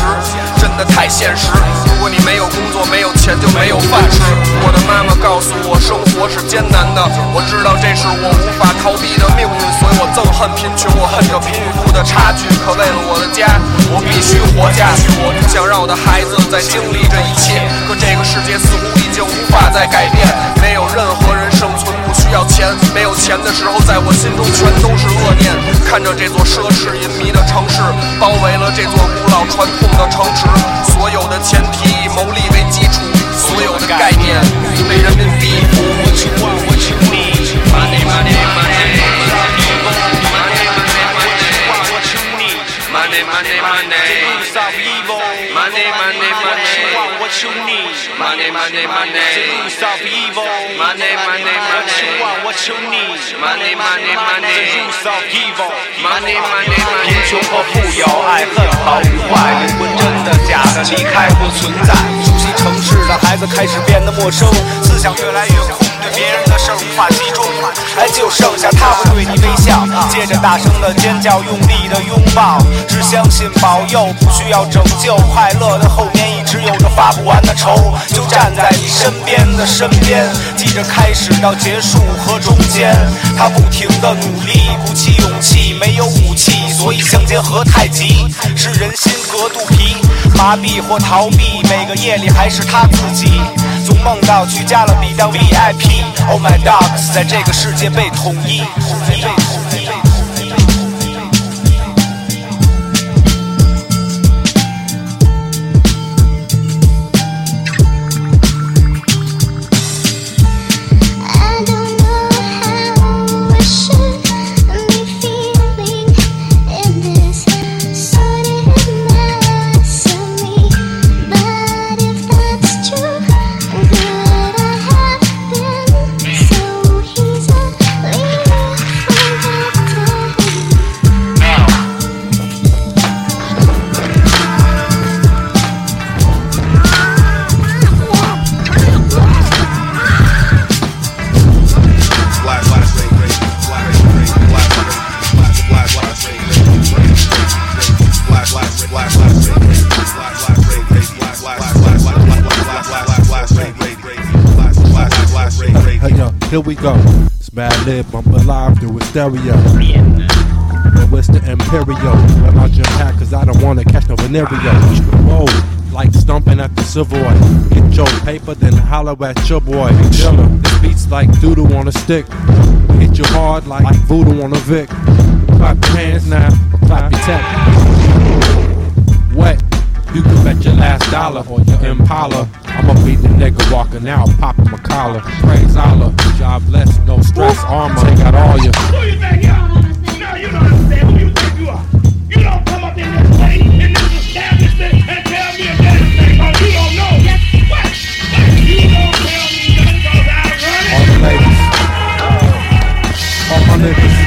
真的太现实。如果你没有工作，没有钱，就没有饭吃。我的妈妈告诉我，生活是艰难的，我知道这是我无法逃避的命运，所以我憎恨贫穷，我恨着贫与富的差距。可为了我的家，我必须活下去。我不想让我的孩子再经历这一切，可这个世界似乎已经无法再改变，没有任何人生存不需要钱。没有钱的时候，在我心中全都是恶念。看着这座奢侈淫靡的城市，包围了这座古老传统的城池，所有的前提以牟利为基础，所有的概念被人民逼迫。What you want, what you need, money, money, money, what you need, money, money, money, money, money, money, what you need, money, money, money, money, money, money.What you need, money, money, money, the use of evil, money, money, money. 贫穷和富有，爱恨好与坏，灵魂真的假的，离开不存在。熟悉城市的孩子开始变得陌生，思想越来越空，对别人的事无法集中。哎，就剩下他会对你微笑，接着大声的尖叫，用力的拥抱，只相信保佑，不需要拯救。快乐的后面一直有着发不完的愁，就站在你身边的身边，记着开始到结束和。中间他不停地努力，鼓起勇气，没有武器，所以相结合太极，是人心隔肚皮，麻痹或逃避，每个夜里还是他自己，总梦到去加勒比当 VIP。 Oh my dogs， 在这个世界被统一。Here we go, it's Mad Lib, I'm alive through a stereo. And it's the Imperial, and I jump high cause I don't wanna catch no venereal. Whoa, like stomping at the Savoy. Get your paper, then holler at your boy. This beat's like doodle on a stick. Hit you hard like voodoo on a Vic. Clap your hands now, clap your tech. Wet, you can bet your last dollar or your Impala. I'ma beat the nigga walking out, popping my collar. Praise Allah, job blessed, no stress, armor. Take out all your. Who you think you are? No, you don't understand who you think you are. You don't come up in this place, in this establishment, and tell me about this thing, cause you don't know. What? You don't tell me nothing, cause I run it. All the ladies, all my niggas,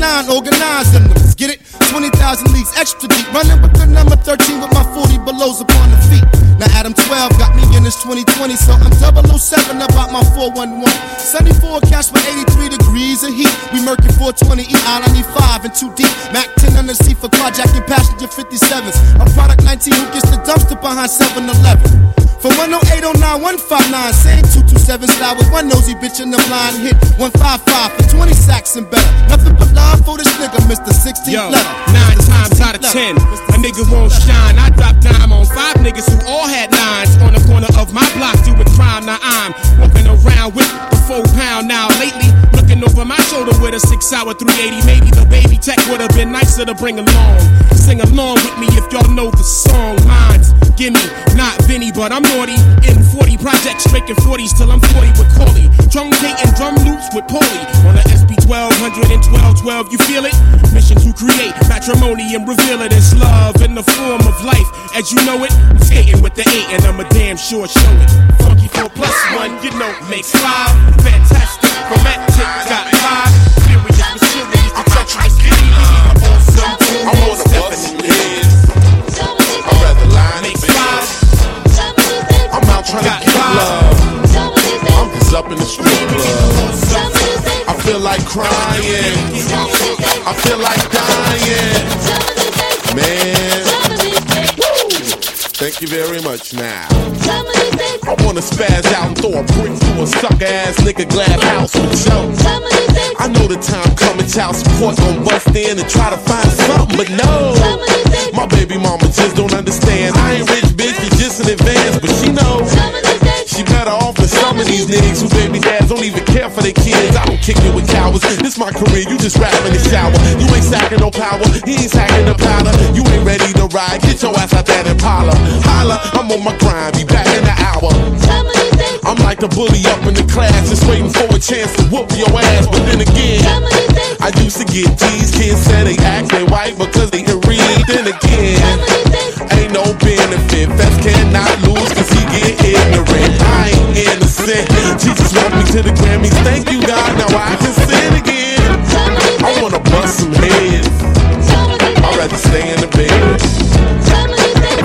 9, organizing them. Let's get it? 20,000 leagues extra deep. Running with the number 13 with my 40 belows upon the feet. Now Adam 12 got me in his 2020, so I'm 007 about my 411. Sunny forecast with 83 degrees of heat. We murking 420 E I 95 and 2D. Mac 10 under C for carjacking passenger 57s. A product 19 who gets the dumpster behind 7-Eleven. From 108 on 9159, saying 227 style with one nosy bitch in the blind hit 155 for 20 sacks and better. Nothing but line for this nigga, Mr. 16th letter. 9 times out of 10, a nigga won't shine. I dropped dime on 5 niggas who all had 9s on the corner of my block doing crime. Now I'm walking around with the 4 pound. Now lately, looking over my shoulder with a 6 hour 380. Maybe the baby tech would have been nicer to bring along. Sing along with me if y'all know the song. Mine's Gimme, not Vinny, but I'm naughty. In 40 projects, making 40s till I'm 40 with Coley. Truncating drum loops with Polly. On the SB 1212, 12, you feel it? Mission to create matrimony and reveal it as love in the form of life. As you know it, I'm skating with the 8 and I'm a damn sure show it. Funky 4+1, you know, makes 5. Fantastic, romantic, got 5. Serious, mysterious, treacherous, giddy. I'm almost definitely. Trying to get love. I'm just up in the street, love. I feel like crying. I feel like dying. Man. Woo. Thank you very much now. I wanna spaz out and throw a brick through a sucker ass nigga glad house with Joe. I know the time coming, child support gon' bust in and try to find something, but no. My baby mama just don't understand. I ain't rich, bitch, you just in advance, but she knows. She better off than some of these niggas whose baby dads don't even care for their kids. I don't kick it with cowards. This my career, you just rap in the shower. You ain't sacking no power, he ain't sacking the powder. You ain't ready to ride, get your ass out that Impala. Holla, I'm on my grind, be back in an hour. I'm like the bully up in the class, just waiting for a chance to whoop your ass. But then again, I used to get teased. Kids said they acted white because they can read. Then again, ain't no benefit. Fats cannot lose because he get ignorant. I ain't innocent. Jesus left me to the Grammys. Thank you, God. Now I can sin again. I wanna bust some heads. I'd rather stay in the bed.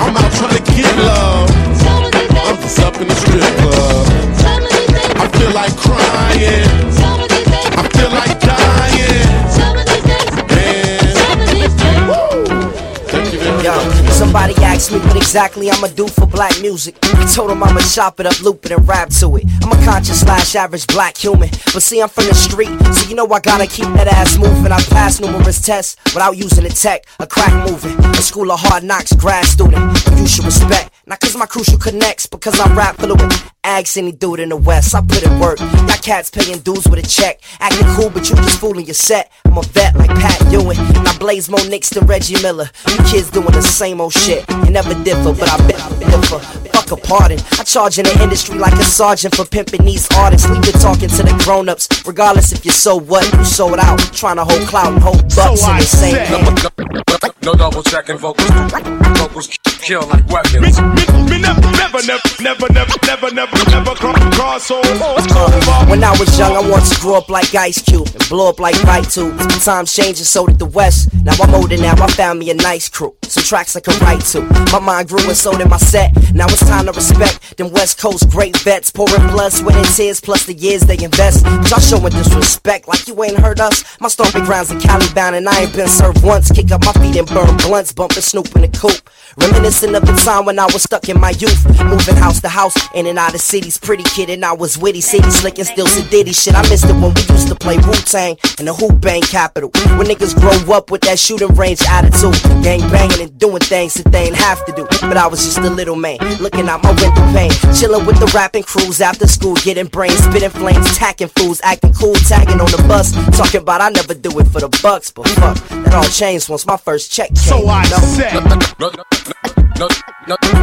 I'm out trying to get love. I'm just up in the strip club. I feel like crying. I feel like dying. Man. Woo. Thank you very much. Somebody asked me what exactly I'ma do for black music. I told him I'ma chop it up, loop it, and rap to it. I'm a conscious / average black human. But see, I'm from the street, so you know I gotta keep that ass moving. I passed numerous tests without using the tech. A crack moving, a school of hard knocks, grad student. You should respect. Not cause my crucial connects, but cause I rap fluid. Ask any dude in the West, I put in work. Got cats paying dues with a check. Acting cool, but you just fooling your set. I'm a vet like Pat Ewing. And I blaze more nicks than Reggie Miller. You kids doing the same old shit. You never differ, but I bet I differ. Fuck a pardon. I charge in the industry like a sergeant for pimping these artists. Leave it talking to the grown-ups. Regardless if you're so what, you sold out. Trying to hold clout and hold bucks so in the same hand. No double checking vocals. Vocals kill like weapons. Me never cross over. When I was young, I wanted to grow up like Ice Cube and blow up like Right Tube. Times changing, so did the West. Now I'm older now, I found me a nice crew. Some tracks I could write to. My mind grew and so did my set. Now it's time to respect them West Coast great vets. Pouring blood, sweat, and tears, plus the years they invest. Y'all showing disrespect like you ain't heard us. My stomping grounds in Cali bound and I ain't been served once. Kick up my feet and burn blunts, bumping Snoop in the coupe. Reminiscing of the time when I was stuck in my youth. Moving house to house, in and out of cities. Pretty kid and I was witty, city slick and still sedity shit. I missed it when we used to play Wu-Tang in the Wu-Bang capital. When niggas grow up with that shooting range attitude. Gang banging and doing things that they ain't have to do. But I was just a little man, looking out my window pane. Chilling with the rapping crews after school. Getting brains, spitting flames, attacking fools. Acting cool, tagging on the bus. Talking about I never do it for the bucks. But fuck, that all changed once my first check came. So I said.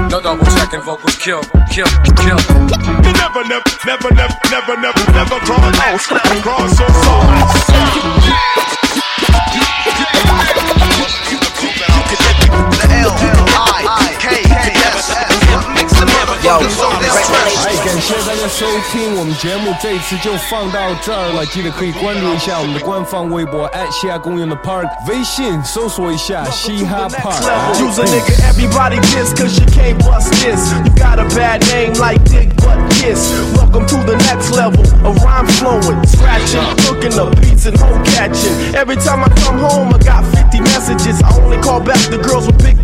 No double checking vocals kill. You never cross so far. Yo, 收听我们节目，这一次就放到这儿了。记得可以关注一下我们的官方微博 at 嘻哈公园的 Park， 微信搜索一下嘻哈 Park。Use a nigga everybody diss cause you can't bust this. You got a bad name like Dick Butt Kiss. Welcome to the next level of rhyme flowing, scratching, cooking up beats and hoe catching. Every time I come home, I got 50 messages. I only call back the girls with big.Ooh,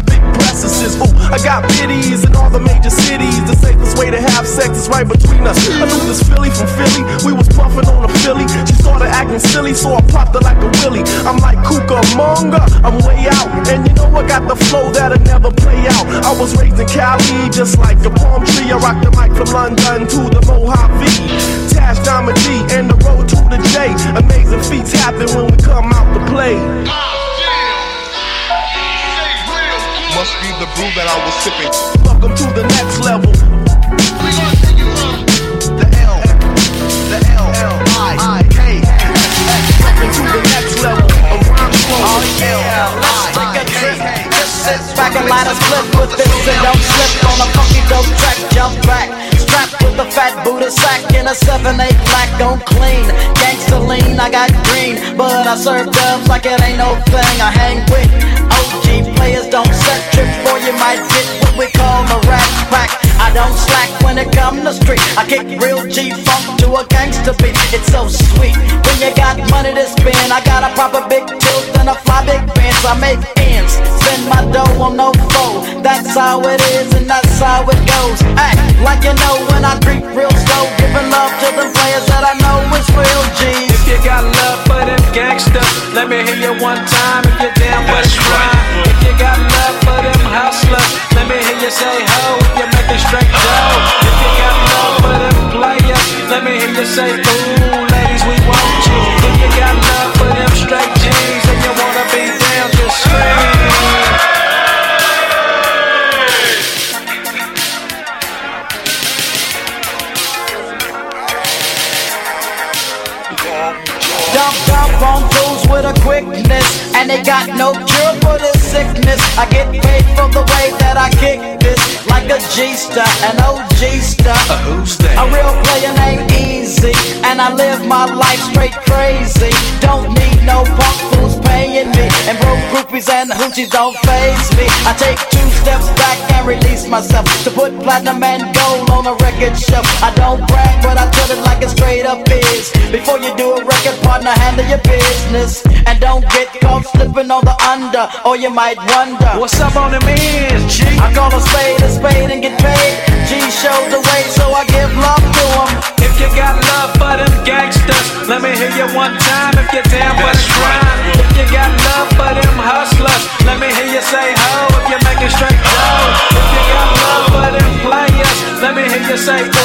I got pities in all the major cities. The safest way to have sex is right between us. I knew this Philly from Philly. We was puffing on a Philly. She started acting silly, so I popped her like a willy. I'm like Cucamonga, I'm way out. And you know I got the flow that'll never play out. I was raised in Cali, just like a palm tree. I rocked the mic from London to the Mojave. Tash, Diamond D, and the road to the J. Amazing feats happen when we come out to play.Must be the brew that I was sipping. Welcome to the next level. We gonna take you from the L I K S. Welcome to the next level. Around the world. Oh yeah, let's take a trip. Just sit back and light a split with this and don't slip on a funky dope track. Jump back, strapped with a fat Buddha sack and a 7-8 black on clean. Gangsta lean, I got green, but I serve dubs like it ain't no thing. I hang with OG players, don't set trips or you might get what we call a rat pack. I don't slack when it come to street. I kick real G-funk to a gangster beat. It's so sweet when you got money to spend. I got a proper big tilt and a fly big Benz. I make ends, spend my dough on no foe. That's how it is and that's how it goes. Act like you know when I creep real slow, giving love to the players that I know is real G's. If you got love for them gangsters, let me hear you one time if you're down with crime. If you got love for them hustlers, let me hear you say ho if you're making straight dough. If you got love for them players, let me hear you say ooh, ladies we want you. If you got love for them straight G's and you wanna be down, just scream.Dumped up on fools with a quickness, and they got no cure for this sickness. I get paid for the way that I kick this, like a G-star, an OG star. A real player named Easy, and I live my life straight crazy. Don't need no punk fools paying me, and broke groupies and hoochies don't faze me. I take 2 steps back and release myself to put platinum and gold on a record shelf. I don't brag, but I tell it like it straight up is. Before you do a record partner.Handle your business and don't get caught slipping on the under, or you might wonder what's up on them ends. G, I call a spade and get paid. G showed the way, so I give love to them. If you got love for them gangsters, let me hear you one time if you're down with the crime. If you got love for them hustlers, let me hear you say ho if you're making straight dough. If you got love for them players, let me hear you say ho